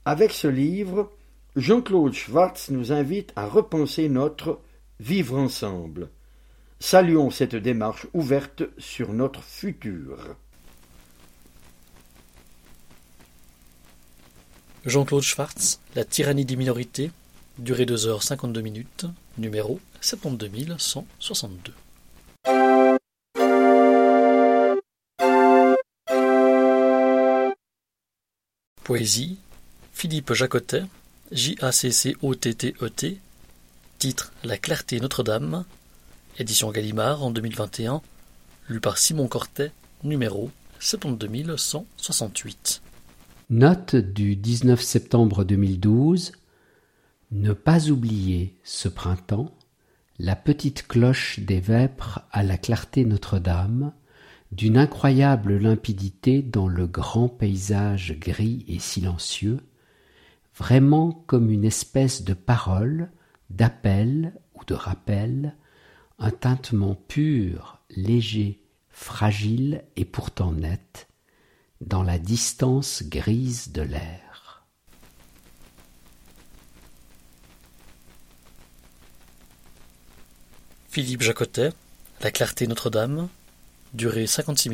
Avec ce livre, Jean-Claude Schwartz nous invite à repenser notre « vivre ensemble ». Saluons cette démarche ouverte sur notre futur. Jean-Claude Schwartz, La tyrannie des minorités, durée 2h52, numéro 72162. Poésie, Philippe Jacotet, J-A-C-C-O-T-T-E-T, titre La clarté Notre-Dame, édition Gallimard en 2021, lu par Simon Cortet, numéro 72168. Note du 19 septembre 2012. Ne pas oublier, ce printemps, la petite cloche des vêpres à la clarté Notre-Dame, d'une incroyable limpidité dans le grand paysage gris et silencieux, vraiment comme une espèce de parole, d'appel ou de rappel, un tintement pur, léger, fragile et pourtant net, dans la distance grise de l'air. Philippe Jacotet, La clarté Notre-Dame, durée 56,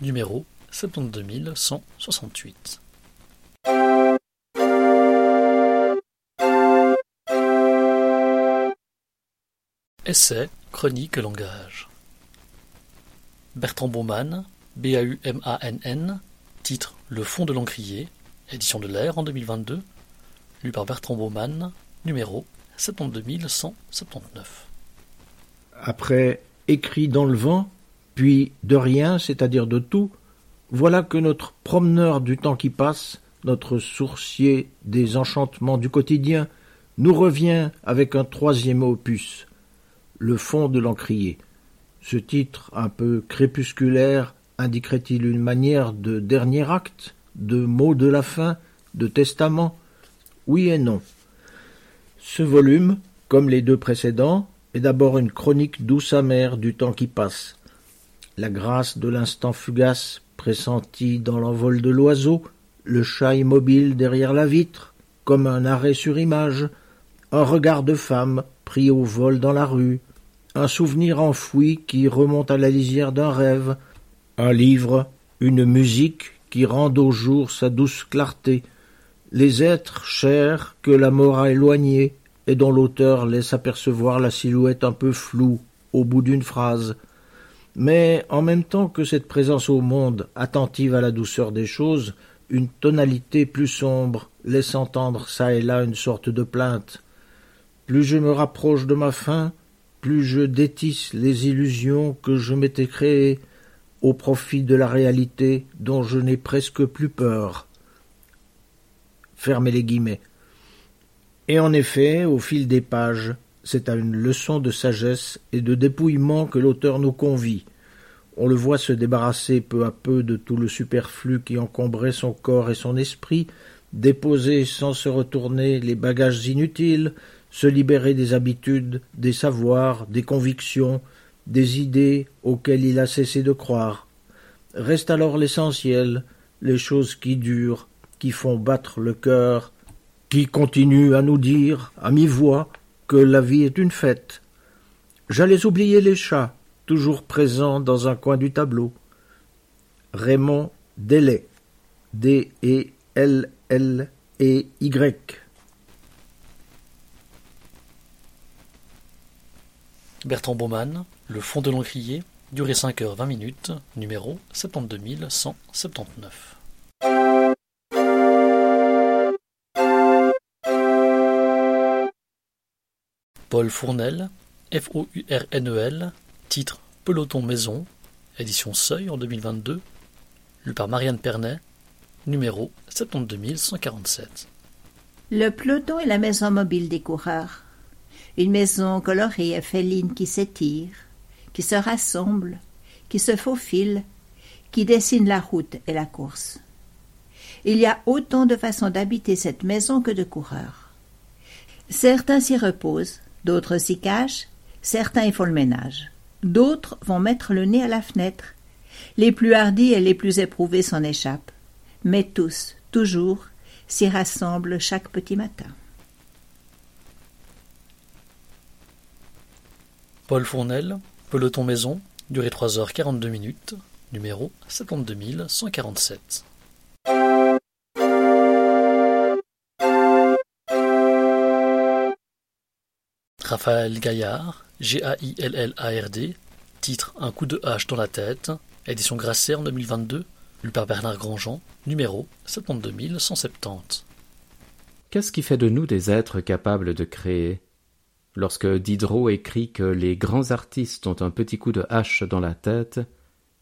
numéro 72168. Essai, chronique, langage. Bertrand Baumann, B-A-U-M-A-N-N, titre Le fond de l'encrier, édition de l'Air en 2022, lu par Bertrand Baumann, numéro 72179. Après Écrit dans le vent, puis De rien, c'est-à-dire de tout, voilà que notre promeneur du temps qui passe, notre sourcier des enchantements du quotidien, nous revient avec un troisième opus, Le fond de l'encrier. Ce titre un peu crépusculaire indiquerait-il une manière de dernier acte, de mot de la fin, de testament? Oui et non. Ce volume, comme les deux précédents, est d'abord une chronique douce amère du temps qui passe. La grâce de l'instant fugace, pressentie dans l'envol de l'oiseau, le chat immobile derrière la vitre, comme un arrêt sur image, un regard de femme pris au vol dans la rue, un souvenir enfoui qui remonte à la lisière d'un rêve, un livre, une musique qui rendent au jour sa douce clarté, les êtres chers que la mort a éloignés et dont l'auteur laisse apercevoir la silhouette un peu floue au bout d'une phrase. Mais en même temps que cette présence au monde, attentive à la douceur des choses, une tonalité plus sombre laisse entendre çà et là une sorte de plainte. Plus je me rapproche de ma fin, plus je détisse les illusions que je m'étais créées, au profit de la réalité dont je n'ai presque plus peur. Fermez les guillemets. Et en effet, au fil des pages, c'est à une leçon de sagesse et de dépouillement que l'auteur nous convie. On le voit se débarrasser peu à peu de tout le superflu qui encombrait son corps et son esprit, déposer sans se retourner les bagages inutiles, se libérer des habitudes, des savoirs, des convictions, des idées auxquelles il a cessé de croire. Reste alors l'essentiel, les choses qui durent, qui font battre le cœur, qui continuent à nous dire, à mi-voix, que la vie est une fête. J'allais oublier les chats, toujours présents dans un coin du tableau. Raymond Delley, D-E-L-L-E-Y. Bertrand Baumann, Le fond de l'encrier, durée 5h20, numéro 72179. Paul Fournel, F-O-U-R-N-E-L, titre Peloton Maison, édition Seuil en 2022, lu par Marianne Pernet, numéro 72147. Le peloton est la maison mobile des coureurs. Une maison colorée et féline qui s'étire, qui se rassemble, qui se faufile, qui dessine la route et la course. Il y a autant de façons d'habiter cette maison que de coureurs. Certains s'y reposent, d'autres s'y cachent, certains y font le ménage. D'autres vont mettre le nez à la fenêtre. Les plus hardis et les plus éprouvés s'en échappent. Mais tous, toujours, s'y rassemblent chaque petit matin. Paul Fournel, peloton maison, durée 3h42, numéro 72147. Raphaël Gaillard, G-A-I-L-L-A-R-D, titre « Un coup de hache dans la tête », édition Grasset en 2022, lu par Bernard Grandjean, numéro 72170. Qu'est-ce qui fait de nous des êtres capables de créer ? Lorsque Diderot écrit que les grands artistes ont un petit coup de hache dans la tête,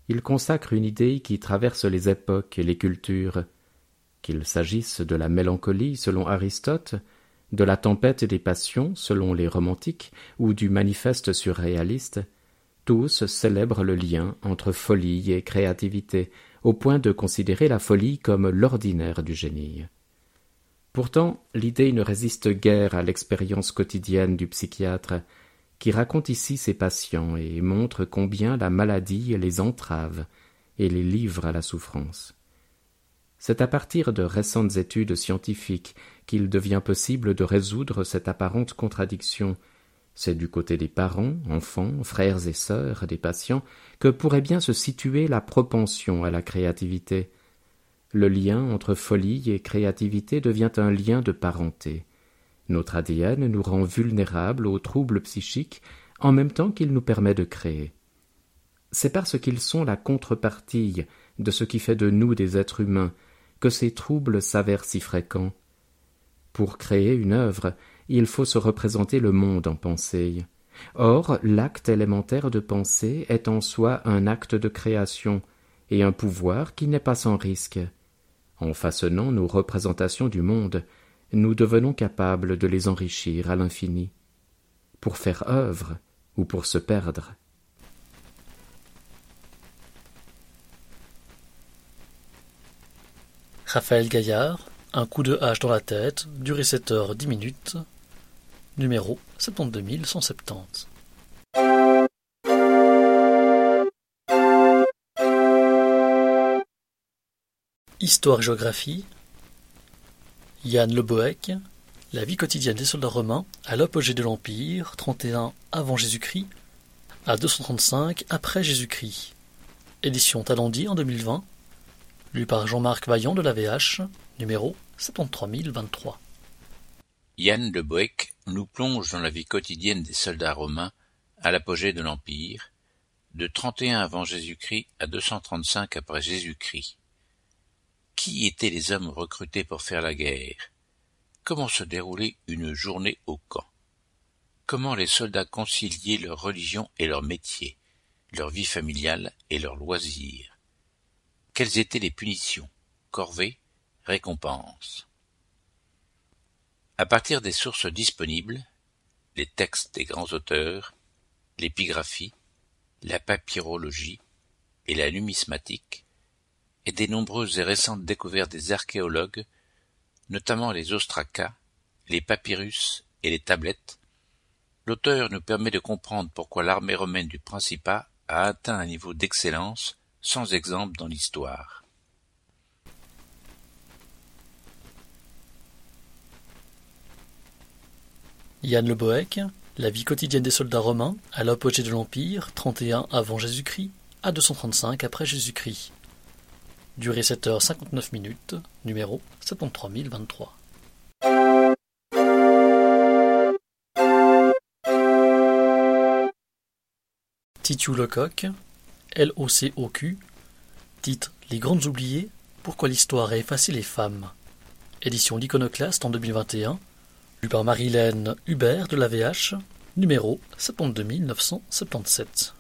il consacre une idée qui traverse les époques et les cultures, qu'il s'agisse de la mélancolie selon Aristote, de la tempête et des passions, selon les romantiques, ou du manifeste surréaliste, tous célèbrent le lien entre folie et créativité, au point de considérer la folie comme l'ordinaire du génie. Pourtant, l'idée ne résiste guère à l'expérience quotidienne du psychiatre, qui raconte ici ses patients et montre combien la maladie les entrave et les livre à la souffrance. C'est à partir de récentes études scientifiques qu'il devient possible de résoudre cette apparente contradiction. C'est du côté des parents, enfants, frères et sœurs des patients que pourrait bien se situer la propension à la créativité. Le lien entre folie et créativité devient un lien de parenté. Notre ADN nous rend vulnérables aux troubles psychiques en même temps qu'il nous permet de créer. C'est parce qu'ils sont la contrepartie de ce qui fait de nous des êtres humains que ces troubles s'avèrent si fréquents. Pour créer une œuvre, il faut se représenter le monde en pensée. Or, l'acte élémentaire de penser est en soi un acte de création et un pouvoir qui n'est pas sans risque. En façonnant nos représentations du monde, nous devenons capables de les enrichir à l'infini, pour faire œuvre ou pour se perdre. Raphaël Gaillard, un coup de hache dans la tête, durée 7h10, numéro 72170. Histoire-géographie, Yann Le Boec, la vie quotidienne des soldats romains à l'apogée de l'Empire, 31 avant Jésus-Christ à 235 après Jésus-Christ. Édition Talendier en 2020. Lu par Jean-Marc Vaillant de l'AVH, numéro 73023. Yann Le Boec nous plonge dans la vie quotidienne des soldats romains à l'apogée de l'Empire, de 31 avant Jésus-Christ à 235 après Jésus-Christ. Qui étaient les hommes recrutés pour faire la guerre ? Comment se déroulait une journée au camp ? Comment les soldats conciliaient leur religion et leur métier, leur vie familiale et leurs loisirs ? Quelles étaient les punitions, corvées, récompenses ? À partir des sources disponibles, les textes des grands auteurs, l'épigraphie, la papyrologie et la numismatique, et des nombreuses et récentes découvertes des archéologues, notamment les ostracas, les papyrus et les tablettes, l'auteur nous permet de comprendre pourquoi l'armée romaine du Principat a atteint un niveau d'excellence sans exemple dans l'histoire. Yann Le Boec, la vie quotidienne des soldats romains à l'apogée de l'Empire, 31 avant Jésus-Christ à 235 après Jésus-Christ. Durée 7h59, numéro 73023. Titiou Lecoq, LOCOQ, titre « Les grandes oubliées, pourquoi l'histoire a effacé les femmes ». Édition l'Iconoclaste en 2021, lu par Marie-Hélène Hubert de l'AVH, numéro 72977.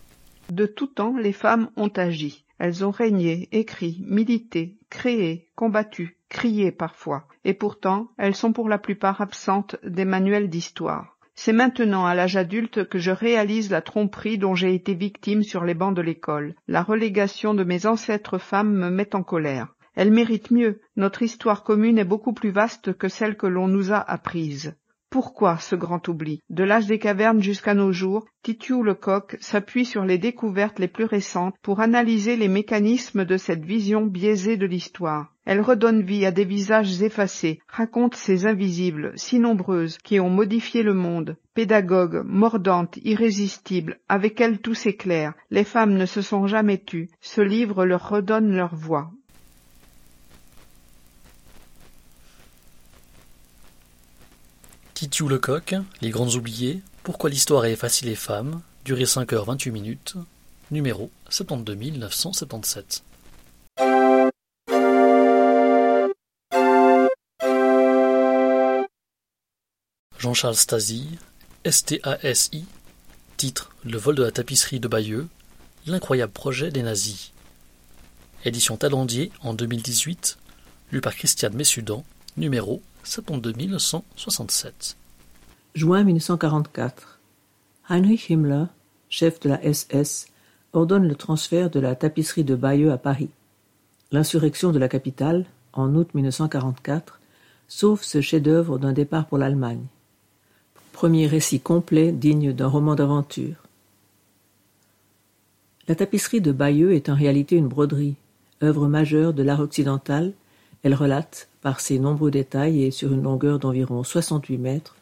De tout temps, les femmes ont agi. Elles ont régné, écrit, milité, créé, combattu, crié parfois. Et pourtant, elles sont pour la plupart absentes des manuels d'histoire. C'est maintenant à l'âge adulte que je réalise la tromperie dont j'ai été victime sur les bancs de l'école. La relégation de mes ancêtres femmes me met en colère. Elles méritent mieux. Notre histoire commune est beaucoup plus vaste que celle que l'on nous a apprise. Pourquoi ce grand oubli ? De l'âge des cavernes jusqu'à nos jours, Titiou Lecoq s'appuie sur les découvertes les plus récentes pour analyser les mécanismes de cette vision biaisée de l'histoire. Elle redonne vie à des visages effacés, raconte ces invisibles, si nombreuses, qui ont modifié le monde. Pédagogue, mordante, irrésistible, avec elle tout s'éclaire. Les femmes ne se sont jamais tues. Ce livre leur redonne leur voix. Titiou Lecoq, Les Grandes Oubliées, Pourquoi l'histoire a effacé les femmes, durée 5h28, numéro 72 977. Jean-Charles Stasi, STASI, titre « Le vol de la tapisserie de Bayeux, l'incroyable projet des nazis ». Édition Talendier en 2018, lu par Christiane Messudan, numéro 72 167. Juin 1944. Heinrich Himmler, chef de la SS, ordonne le transfert de la tapisserie de Bayeux à Paris. L'insurrection de la capitale, en août 1944, sauve ce chef-d'œuvre d'un départ pour l'Allemagne. Premier récit complet digne d'un roman d'aventure. La tapisserie de Bayeux est en réalité une broderie, œuvre majeure de l'art occidental. Elle relate, par ses nombreux détails et sur une longueur d'environ 68 mètres,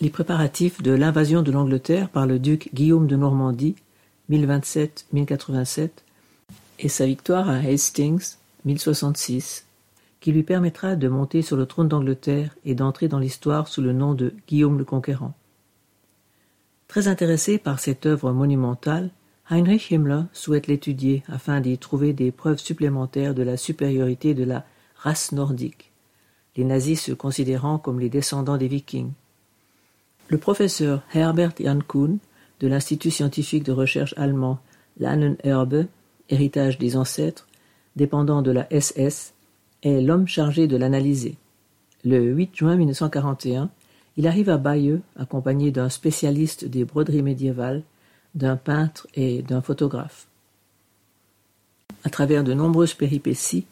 les préparatifs de l'invasion de l'Angleterre par le duc Guillaume de Normandie, 1027-1087, et sa victoire à Hastings, 1066, qui lui permettra de monter sur le trône d'Angleterre et d'entrer dans l'histoire sous le nom de Guillaume le Conquérant. Très intéressé par cette œuvre monumentale, Heinrich Himmler souhaite l'étudier afin d'y trouver des preuves supplémentaires de la supériorité de la race nordique, les nazis se considérant comme les descendants des Vikings. Le professeur Herbert Jan Kuhn de l'Institut scientifique de recherche allemand Lahnenerbe, héritage des ancêtres, dépendant de la SS, est l'homme chargé de l'analyser. Le 8 juin 1941, il arrive à Bayeux, accompagné d'un spécialiste des broderies médiévales, d'un peintre et d'un photographe. À travers de nombreuses péripéties,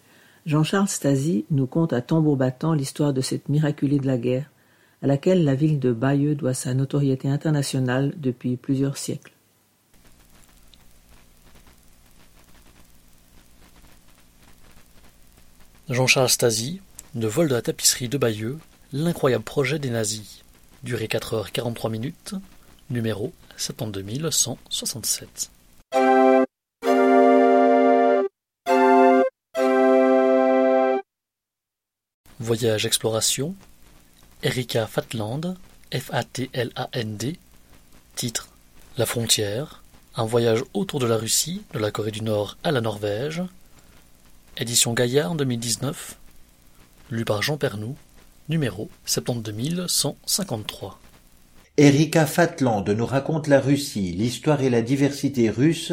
Jean-Charles Stasi nous conte à tambour battant l'histoire de cette miraculée de la guerre, à laquelle la ville de Bayeux doit sa notoriété internationale depuis plusieurs siècles. Jean-Charles Stasi, Le vol de la tapisserie de Bayeux, l'incroyable projet des nazis, durée 4h43, numéro 72 167. Voyage exploration, Erika Fatland, F-A-T-L-A-N-D, titre La frontière, un voyage autour de la Russie, de la Corée du Nord à la Norvège, édition Gaillard 2019, lu par Jean Pernoud, numéro 72 153. Erika Fatland nous raconte la Russie, l'histoire et la diversité russe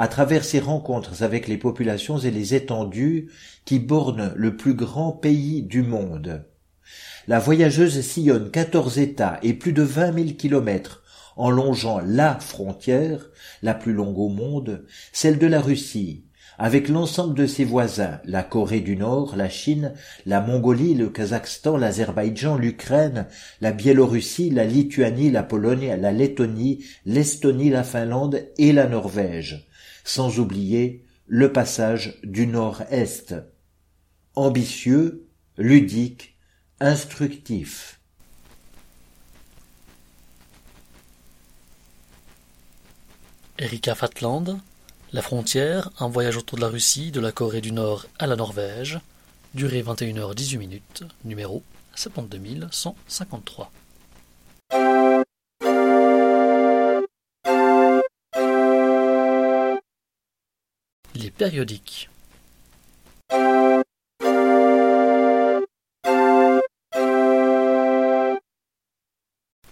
à travers ses rencontres avec les populations et les étendues qui bornent le plus grand pays du monde. La voyageuse sillonne 14 États et plus de 20 000 kilomètres en longeant la frontière, la plus longue au monde, celle de la Russie, avec l'ensemble de ses voisins, la Corée du Nord, la Chine, la Mongolie, le Kazakhstan, l'Azerbaïdjan, l'Ukraine, la Biélorussie, la Lituanie, la Pologne, la Lettonie, l'Estonie, la Finlande et la Norvège, sans oublier le passage du Nord-Est. Ambitieux, ludique, instructif. Erika Fatland, La frontière, un voyage autour de la Russie, de la Corée du Nord à la Norvège, durée 21h18, numéro 72 153. Les périodiques.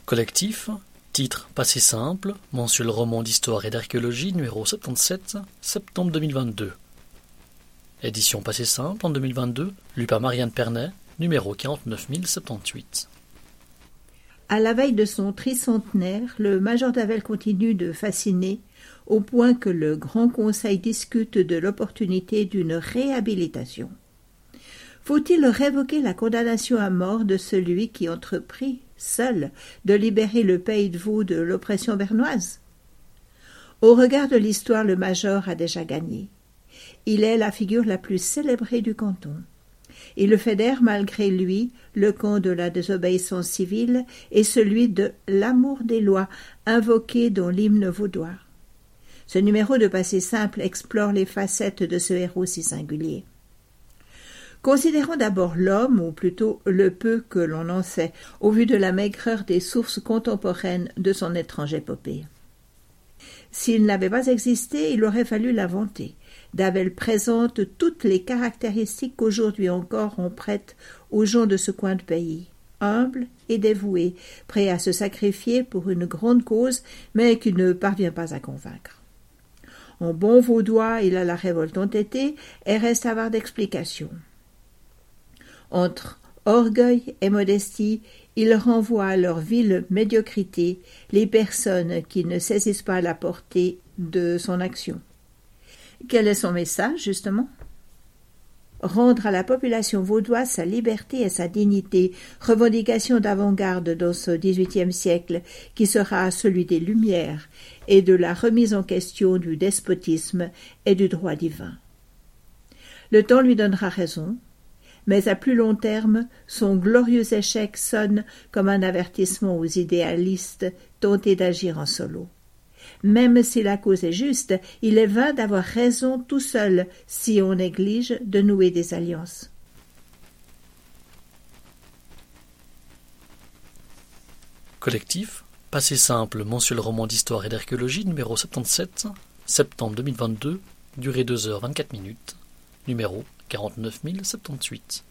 Collectif. Titre Passé simple, mensuel roman d'histoire et d'archéologie, numéro 77, septembre 2022. Édition Passé simple en 2022, lu par Marianne Pernet, numéro 49078. À la veille de son tricentenaire, le Major Davel continue de fasciner, au point que le Grand Conseil discute de l'opportunité d'une réhabilitation. Faut-il révoquer la condamnation à mort de celui qui entreprit, seul, de libérer le Pays de Vaud de l'oppression bernoise? Au regard de l'histoire, le major a déjà gagné. Il est la figure la plus célébrée du canton. Ils le fédèrent malgré lui, le camp de la désobéissance civile et celui de l'amour des lois, invoqué dans l'hymne vaudois. Ce numéro de Passé simple explore les facettes de ce héros si singulier. Considérons d'abord l'homme, ou plutôt le peu que l'on en sait, au vu de la maigreur des sources contemporaines de son étrange épopée. S'il n'avait pas existé, il aurait fallu l'inventer. Davel présente toutes les caractéristiques qu'aujourd'hui encore on prête aux gens de ce coin de pays. Humble et dévoué, prêt à se sacrifier pour une grande cause, mais qui ne parvient pas à convaincre. En bon vaudois, il a la révolte entêtée et reste avare d'explications. Entre orgueil et modestie, il renvoie à leur vile médiocrité les personnes qui ne saisissent pas la portée de son action. Quel est son message, justement ? Rendre à la population vaudoise sa liberté et sa dignité, revendication d'avant-garde dans ce XVIIIe siècle qui sera celui des Lumières et de la remise en question du despotisme et du droit divin. Le temps lui donnera raison, mais à plus long terme, son glorieux échec sonne comme un avertissement aux idéalistes tentés d'agir en solo. Même si la cause est juste, il est vain d'avoir raison tout seul si on néglige de nouer des alliances. Collectif, Passé simple, mensuel roman d'histoire et d'archéologie, numéro 77, septembre 2022, durée 2h24, numéro 49078.